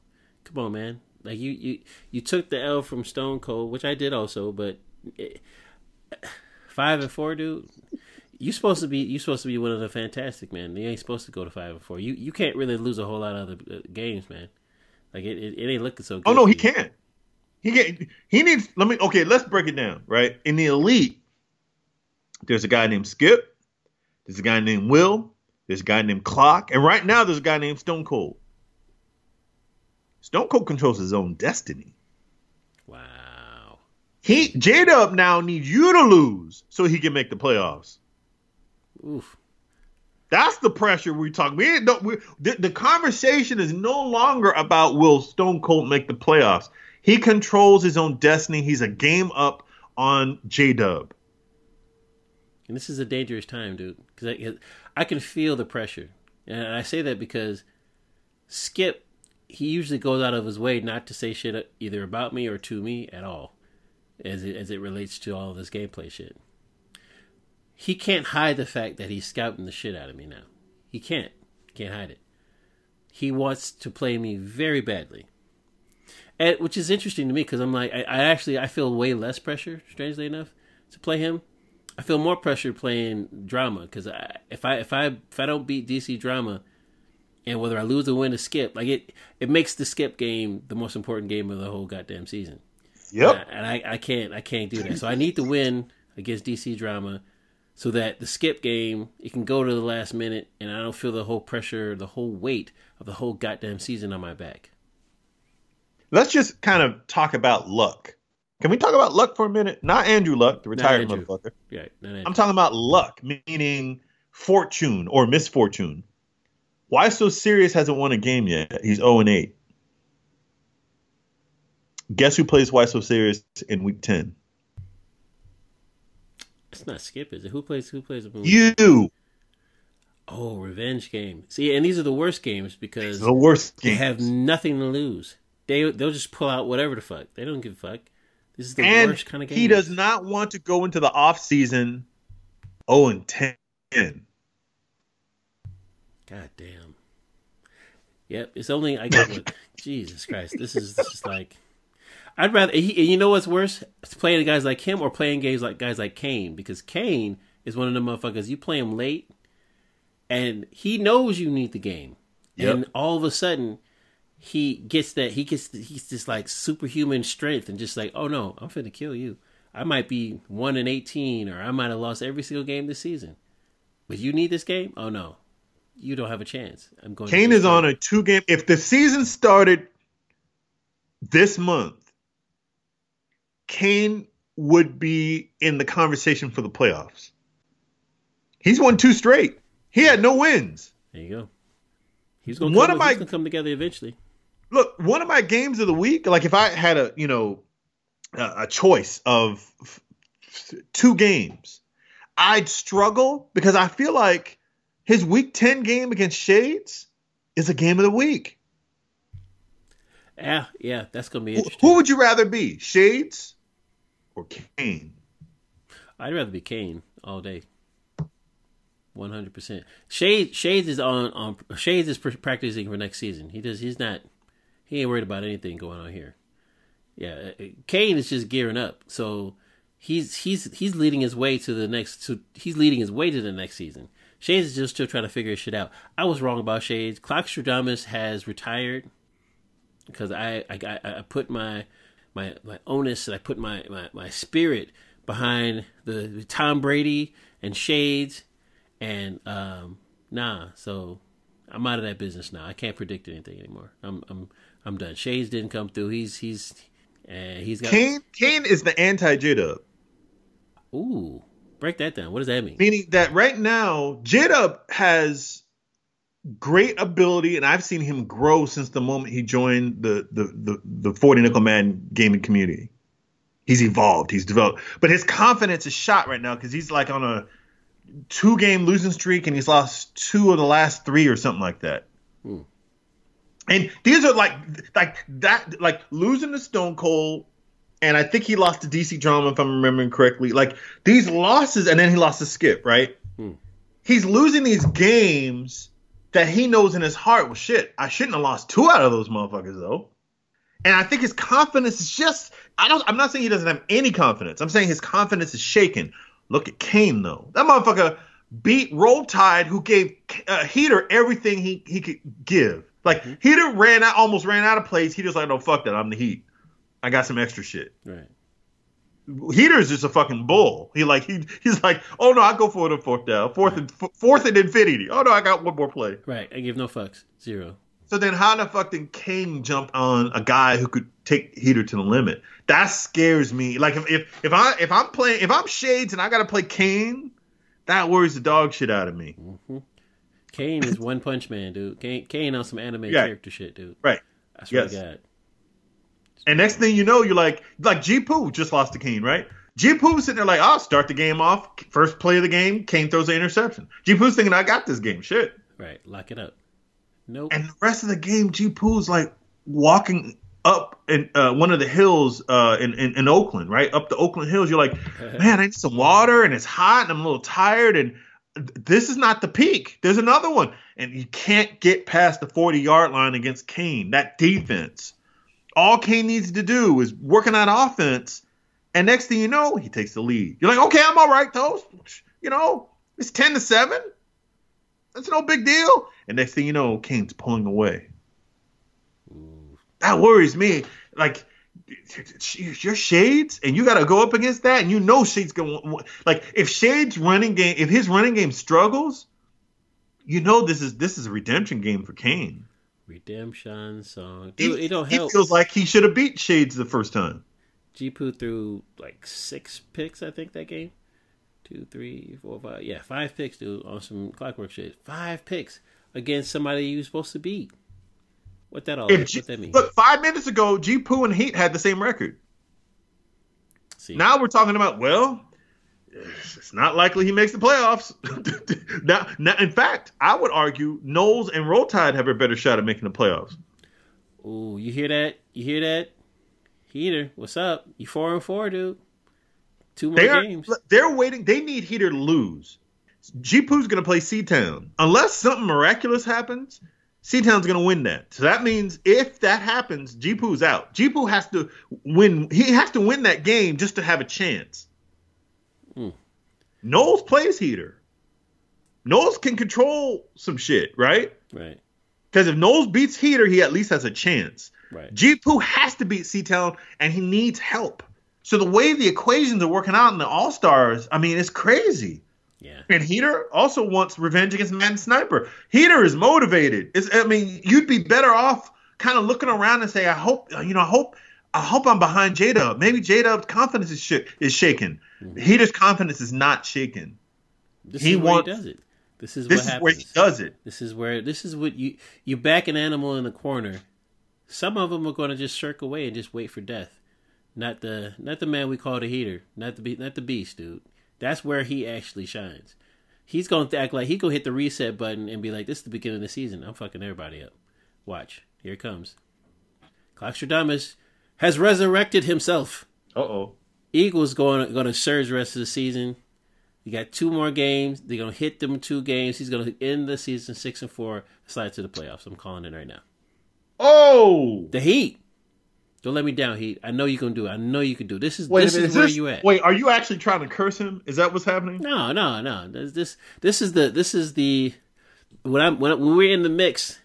Come on, man. Like, you, you, you took the L from Stone Cold, which I did also, but it, five and four, dude. You supposed to be you supposed to be one of the fantastic, man. You ain't supposed to go to five and four. You you can't really lose a whole lot of other games, man. Like it, it, it ain't looking so good. Oh no, he can't. He can't. He needs. Let me. Okay, let's break it down. Right in the elite, there's a guy named Skip. There's a guy named Will. There's a guy named Clock, and right now there's a guy named Stone Cold. Stone Cold controls his own destiny. Wow. He J-Dub now needs you to lose so he can make the playoffs. Oof. That's the pressure we're talking. We no, we the, the conversation is no longer about will Stone Cold make the playoffs. He controls his own destiny. He's a game up on J-Dub. And this is a dangerous time, dude. Because I, I can feel the pressure. And I say that because Skip, he usually goes out of his way not to say shit either about me or to me at all as it, as it relates to all of this gameplay shit. He can't hide the fact that he's scouting the shit out of me now. He can't. Can't hide it. He wants to play me very badly. And, which is interesting to me because I'm like, I, I actually, I feel way less pressure, strangely enough, to play him. I feel more pressure playing Drama because I, if, I, if, I, if I don't beat D C Drama, and whether I lose or win a Skip, like it, it makes the Skip game the most important game of the whole goddamn season. Yep. And I, and I, I can't, I can't do that. So I need to win against D C Drama, so that the Skip game it can go to the last minute, and I don't feel the whole pressure, the whole weight of the whole goddamn season on my back. let's just kind of talk about luck. Can we talk about luck for a minute? Not Andrew Luck, the retired motherfucker. Yeah, I'm talking about luck, meaning fortune or misfortune. Why So Serious hasn't won a game yet? He's oh and eight. Guess who plays Why So Serious in week ten? It's not Skip, is it? Who plays? Who plays? You. Oh, revenge game. See, and these are the worst games because the worst games. They have nothing to lose. They they'll just pull out whatever the fuck. They don't give a fuck. This is the and worst kind of game. He does not want to go into the off season zero and ten. God damn. Yep, it's only I got what Jesus Christ. This is just like I'd rather. He, you know what's worse? It's playing guys like him or playing games like guys like Kane, because Kane is one of the motherfuckers. You play him late, and he knows you need the game, yep. And all of a sudden. He gets that he gets he's just like superhuman strength and just like, oh no, I'm finna kill you. I might be one and eighteen, or I might have lost every single game this season. But you need this game? Oh no, you don't have a chance. I'm going. Kane is on a two game. If the season started this month, Kane would be in the conversation for the playoffs. He's won two straight. He had no wins. There you go. He's gonna one come, of my, he's gonna come together eventually. Look, one of my games of the week, like if I had a, you know, a, a choice of f- f- two games, I'd struggle because I feel like his week ten game against Shades is a game of the week. Yeah, yeah, that's going to be interesting. Who, who would you rather be, Shades or Kane? I'd rather be Kane all day. one hundred percent. Shades, Shades is on, on Shades is practicing for next season. He does. He's not. He ain't worried about anything going on here. Yeah, Kane is just gearing up. So he's he's he's leading his way to the next. To, he's leading his way to the next season. Shades is just still trying to figure his shit out. I was wrong about Shades. Clockwork has retired because I I, I put my my my onus and I put my, my, my spirit behind the, the Tom Brady and Shades. And um, nah, so I'm out of that business now. I can't predict anything anymore. I'm I'm I'm done. Shades didn't come through. He's he's uh, he's got Kane. Kane is the anti J-Dub. Ooh, break that down. What does that mean? Meaning that right now J-Dub has great ability, and I've seen him grow since the moment he joined the the the, the forty nickel Madden gaming community. He's evolved. He's developed, but his confidence is shot right now because he's like on a two game losing streak and he's lost two of the last three or something like that. Ooh. And these are like like that like losing to Stone Cold, and I think he lost to D C Drama if I'm remembering correctly. Like these losses, and then he lost to Skip, right? Ooh. He's losing these games that he knows in his heart, well shit, I shouldn't have lost two out of those motherfuckers though. And I think his confidence is just I don't I'm not saying he doesn't have any confidence. I'm saying his confidence is shaken. Look at Kane, though. That motherfucker beat Roll Tide, who gave uh, Heater everything he, he could give. Like, mm-hmm. Heater ran out, almost ran out of plays. He just like, no, fuck that. I'm the Heat. I got some extra shit. Right. Heater's just a fucking bull. He like he he's like, oh no, I go for it on fourth down, fourth right. and f- fourth and infinity. Oh no, I got one more play. Right. I give no fucks. Zero. So then, how the fuck did Kane jump on a guy who could take Heater to the limit? That scares me. Like if if, if I if I'm playing if I'm Shades and I gotta play Kane, that worries the dog shit out of me. Mm-hmm. Kane is One Punch Man, dude. Kane, Kane on some anime yeah. character shit, dude. Right. I swear yes. to God. And next thing you know, you're like like G-Poo just lost to Kane, right? G-Poo was sitting there like, I'll start the game off. First play of the game, Kane throws an interception. G-Poo's thinking, I got this game. Shit. Right. Lock it up. Nope. And the rest of the game, G-Poo's like walking up in uh, one of the hills uh, in, in, in Oakland, right? Up the Oakland hills. You're like, man, I need some water and it's hot and I'm a little tired and this is not the peak. There's another one. And you can't get past the forty-yard line against Kane, that defense. All Kane needs to do is working on offense. And next thing you know, he takes the lead. You're like, okay, I'm all right, Toast. You know, it's ten to seven. That's no big deal. And next thing you know, Kane's pulling away. Ooh. That worries me. Like, you're Shades, and you got to go up against that, and you know Shades going – like, if Shades' running game – if his running game struggles, you know this is this is a redemption game for Kane. Redemption song. Dude, it, it don't help. It feels like he should have beat Shades the first time. G-Poo threw like six picks, I think, that game. Two, three, four, five. Yeah, five picks, dude, on some Clockwork shit. Five picks against somebody you're supposed to beat. What that all? What that mean? Look, five minutes ago, G-Poo and Heat had the same record. See, now we're talking about, well, it's not likely he makes the playoffs. now, now, in fact, I would argue Knowles and Roll Tide have a better shot at making the playoffs. Ooh, you hear that? You hear that? Heater, what's up? You four and four, dude. Two more they are, games. They're waiting. They need Heater to lose. G-Poo's going to play C-Town. Unless something miraculous happens, C-Town's going to win that. So that means if that happens, G-Poo's out. G-Poo has to win. He has to win that game just to have a chance. Mm. Knowles plays Heater. Knowles can control some shit, right? Right. Because if Knowles beats Heater, he at least has a chance. Right. G-Poo has to beat C-Town, and he needs help. So the way the equations are working out in the All-Stars, I mean, it's crazy. Yeah. And Heater also wants revenge against Madden Sniper. Heater is motivated. It's, I mean, you'd be better off kind of looking around and say, I hope, you know, I hope, I hope I'm behind J-Dub. Maybe J-Dub's confidence is sh- is shaken. Mm-hmm. Heater's confidence is not shaken. This he is where wants, he does it. This is this what is happens. Where he does it. This is where this is what you you back an animal in a corner. Some of them are going to just shirk away and just wait for death. Not the not the man we call the Heater. Not the not the beast, dude. That's where he actually shines. He's going to act like he go hit the reset button and be like, this is the beginning of the season. I'm fucking everybody up. Watch. Here it comes. Clockstradamus has resurrected himself. Uh-oh. Eagles going, going to surge the rest of the season. You got two more games. They're going to hit them two games. He's going to end the season six and four, slide to the playoffs. I'm calling it right now. Oh! The Heat. Don't let me down, Heat. I know you can do it. I know you can do it. This is, wait, this minute, is, is where this, you at. Wait, are you actually trying to curse him? Is that what's happening? No, no, no. This this, this is the this is the when I'm when, I, when we're in the mix.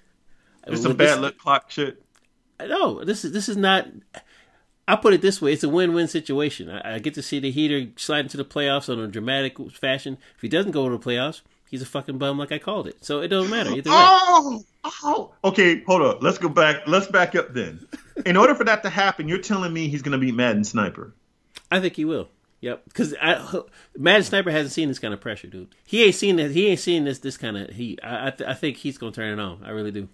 It's some bad luck clock shit. No, this is this is not. I put it this way: it's a win-win situation. I, I get to see the Heater slide into the playoffs on a dramatic fashion. If he doesn't go to the playoffs, he's a fucking bum, like I called it. So it doesn't matter either way. Oh, oh, okay. Hold up. Let's go back. Let's back up then. In order for that to happen, you're telling me he's going to beat Madden Sniper. I think he will. Yep, because Madden Sniper hasn't seen this kind of pressure, dude. He ain't seen that. He ain't seen this. This kind of he. I I, th- I think he's going to turn it on. I really do.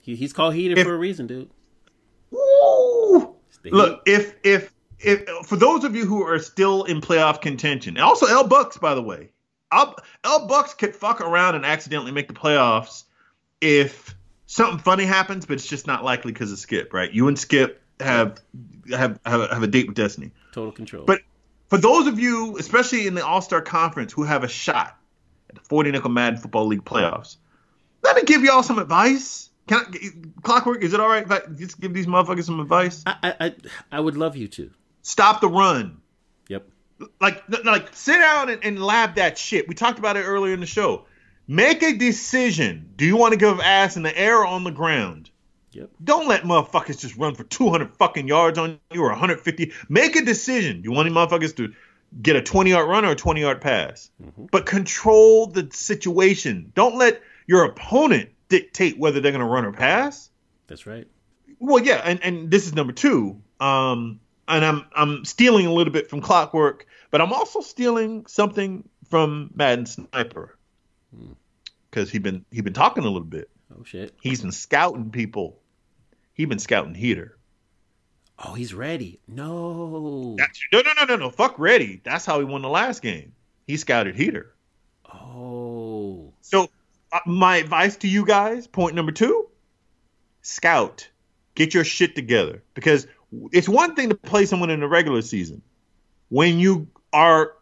He, he's called Heater if, for a reason, dude. Woo! Look, heat. if if if for those of you who are still in playoff contention, and also L Bucks, by the way, I'll, L Bucks could fuck around and accidentally make the playoffs if something funny happens, but it's just not likely because of Skip, right? You and Skip have, have have have a date with destiny. Total control. But for those of you, especially in the All-Star Conference, who have a shot at the forty nickel Madden Football League playoffs, let me give y'all some advice. Can I, Clockwork, is it all right if I just give these motherfuckers some advice? I I, I would love you to. Stop the run. Yep. Like, like sit down and, and lab that shit. We talked about it earlier in the show. Make a decision. Do you want to give ass in the air or on the ground? Yep. Don't let motherfuckers just run for two hundred fucking yards on you or one hundred fifty. Make a decision. You want any motherfuckers to get a twenty-yard run or a twenty-yard pass? Mm-hmm. But control the situation. Don't let your opponent dictate whether they're going to run or pass. That's right. Well, yeah, and, and this is number two. Um, and I'm I'm stealing a little bit from Clockwork, but I'm also stealing something from Madden Sniper. Because he been he been talking a little bit. Oh shit! He's been scouting people. He been scouting Heater. Oh, he's ready. No. That's, no, no, no, no, no. Fuck ready. That's how he won the last game. He scouted Heater. Oh. So uh, my advice to you guys, point number two: scout. Get your shit together. Because it's one thing to play someone in the regular season. When you are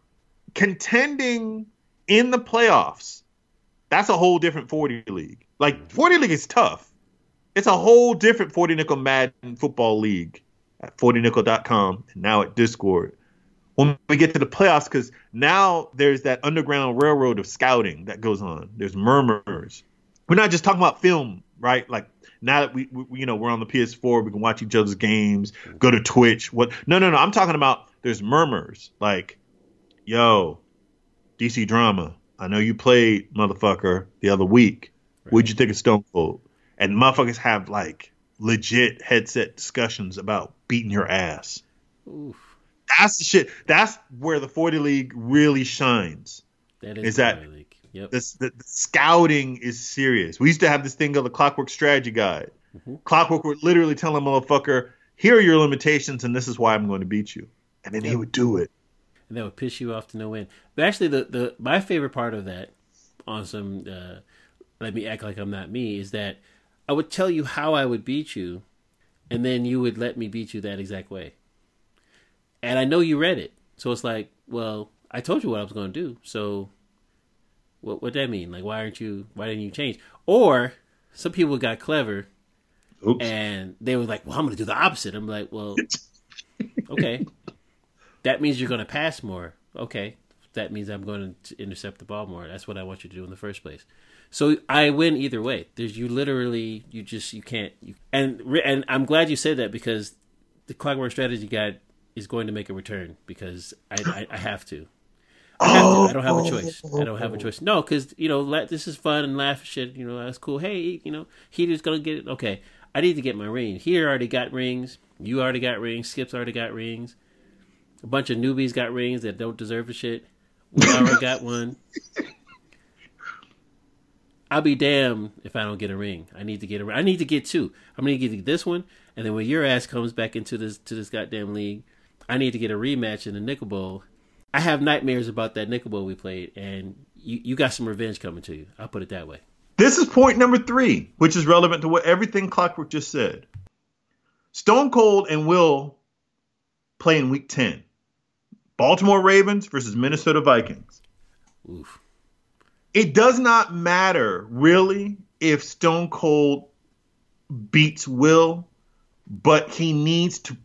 contending in the playoffs, that's a whole different forty league. Like, forty league is tough. It's a whole different forty nickel Madden Football League at forty nickel dot com and now at Discord. When we get to the playoffs, because now there's that underground railroad of scouting that goes on. There's murmurs. We're not just talking about film, right? Like, now that we, we you know, we're on the P S four, we can watch each other's games, go to Twitch. What? No, no, no. I'm talking about there's murmurs. Like, yo, D C Drama. I know you played, motherfucker, the other week. Right. What'd you think of Stone Cold? And motherfuckers have like legit headset discussions about beating your ass. Oof. That's the shit. That's where the forty league really shines. That is, is that league. Yep. The, the, the scouting is serious. We used to have this thing called the Clockwork Strategy Guide. Mm-hmm. Clockwork would literally tell a motherfucker, here are your limitations, and this is why I'm going to beat you. And then yep. he would do it. And that would piss you off to no end. But actually, the, the my favorite part of that, on some uh, let me act like I'm not me, is that I would tell you how I would beat you, and then you would let me beat you that exact way. And I know you read it. So it's like, well, I told you what I was going to do. So what what'd that mean? Like, why aren't you, why didn't you change? Or some people got clever Oops. and they were like, well, I'm going to do the opposite. I'm like, well, okay. That means you're going to pass more. Okay. That means I'm going to intercept the ball more. That's what I want you to do in the first place. So I win either way. There's you literally, you just, you can't. You, and and I'm glad you said that because the Clockwork Strategy Guide is going to make a return because I, I, I have to. I have oh, to. I don't have a choice. I don't have a choice. No, because, you know, let, this is fun and laugh and shit. You know, that's cool. Hey, you know, Heater's going to get it. Okay, I need to get my ring. Heater already got rings. You already got rings. Skip's already got rings. A bunch of newbies got rings that don't deserve a shit. We already got one. I'll be damned if I don't get a ring. I need to get a ring. I need to get two. I'm going to get this one. And then when your ass comes back into this to this goddamn league, I need to get a rematch in the Nickel Bowl. I have nightmares about that Nickel Bowl we played, and you, you got some revenge coming to you. I'll put it that way. This is point number three, which is relevant to what everything Clockwork just said. Stone Cold and Will play in week ten. Baltimore Ravens versus Minnesota Vikings. Oof. It does not matter, really, if Stone Cold beats Will, but he needs to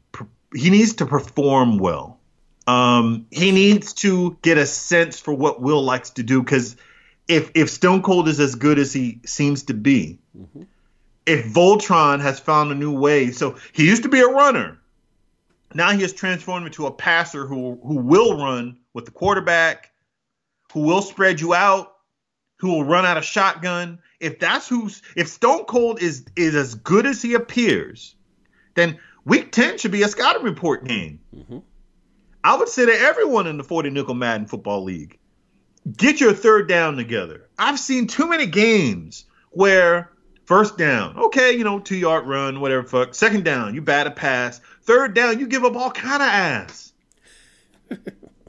He needs to perform well. Um, he needs to get a sense for what Will likes to do. Because if if Stone Cold is as good as he seems to be, mm-hmm. if Voltron has found a new way. So he used to be a runner. Now he has transformed into a passer who who will run with the quarterback, who will spread you out, who will run out of shotgun. If that's who's if Stone Cold is is as good as he appears, then Week ten should be a scouting report game. Mm-hmm. I would say to everyone in the forty nickel Madden Football League, get your third down together. I've seen too many games where first down, okay, you know, two-yard run, whatever, fuck. Second down, you bat a pass. Third down, you give up all kind of ass.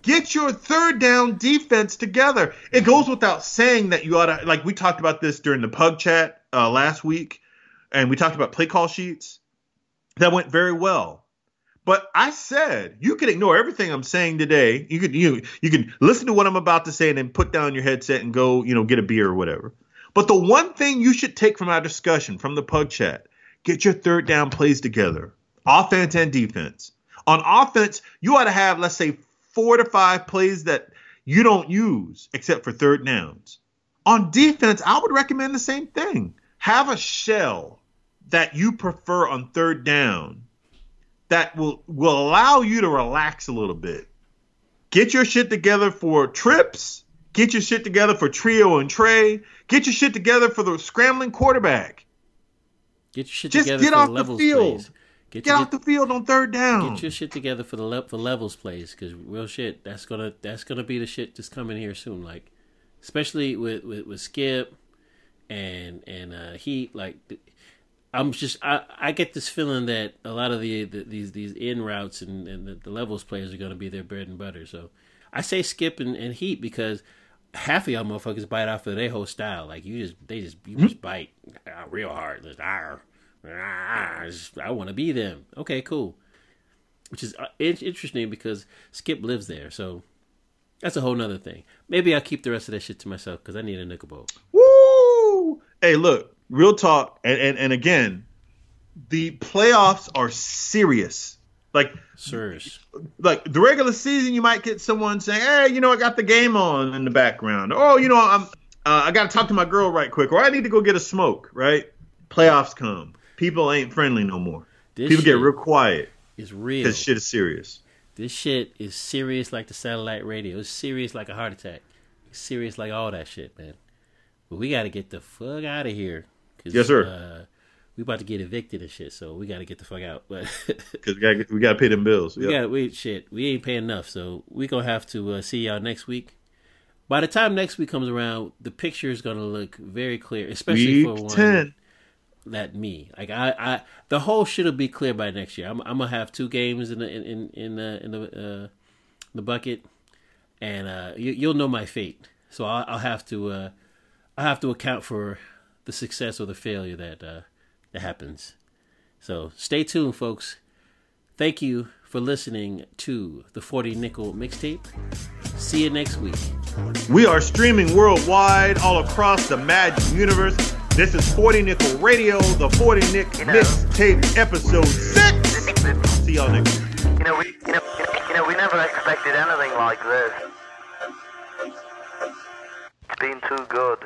Get your third down defense together. It goes without saying that you ought to, like we talked about this during the pug chat uh, last week, and we talked about play call sheets. That went very well. But I said, you can ignore everything I'm saying today. You could you you can listen to what I'm about to say and then put down your headset and go, you know, get a beer or whatever. But the one thing you should take from our discussion, from the pug chat, get your third down plays together, offense and defense. On offense, you ought to have, let's say, four to five plays that you don't use except for third downs. On defense, I would recommend the same thing. Have a shell that you prefer on third down that will, will allow you to relax a little bit. Get your shit together for trips. Get your shit together for trio and tray. Get your shit together for the scrambling quarterback. Get your shit Just together get for off levels the field. Plays. Get, get off get, the field on third down. Get your shit together for the le- for levels plays because real shit, that's gonna that's gonna be the shit that's coming here soon. Like especially with, with, with Skip and and uh, Heat, like. Th- I'm just I, I get this feeling that a lot of the, the these these in routes and, and the, the levels players are going to be their bread and butter. So I say Skip and, and Heat because half of y'all motherfuckers bite off of their whole style. Like you just they just you just bite real hard. Just, argh, argh, just, I want to be them. Okay, cool. Which is it's interesting because Skip lives there, so that's a whole nother thing. Maybe I'll keep the rest of that shit to myself because I need a Nickel Bowl. Woo! Hey, look. Real talk, and, and, and again, the playoffs are serious. Like, serious. Like the regular season, you might get someone saying, "Hey, you know, I got the game on in the background." Oh, you know, I'm uh, I got to talk to my girl right quick, or I need to go get a smoke. Right? Playoffs come. People ain't friendly no more. This People get real quiet. It's real. Because shit is serious. This shit is serious, like the satellite radio. It's serious, like a heart attack. It's serious, like all that shit, man. But we got to get the fuck out of here. Yes, sir. Uh, we about to get evicted and shit, so we got to get the fuck out. But because we got to pay them bills. Yep. We got we shit. We ain't paying enough, so we gonna have to uh, see y'all next week. By the time next week comes around, the picture is gonna look very clear, especially week for one ten. That me. Like I, I, the whole shit'll be clear by next year. I'm, I'm gonna have two games in the in in, in the in the, uh, the bucket, and uh, you, you'll know my fate. So I'll, I'll have to, uh, I have to account for the success or the failure that uh, that happens. So stay tuned, folks. Thank you for listening to the forty nickel mixtape. See you next week. We are streaming worldwide all across the Madden universe. This is forty nickel Radio, the forty nick you know, mixtape episode six. See y'all next week. You know, we, you know, you know, we never expected anything like this. It's been too good.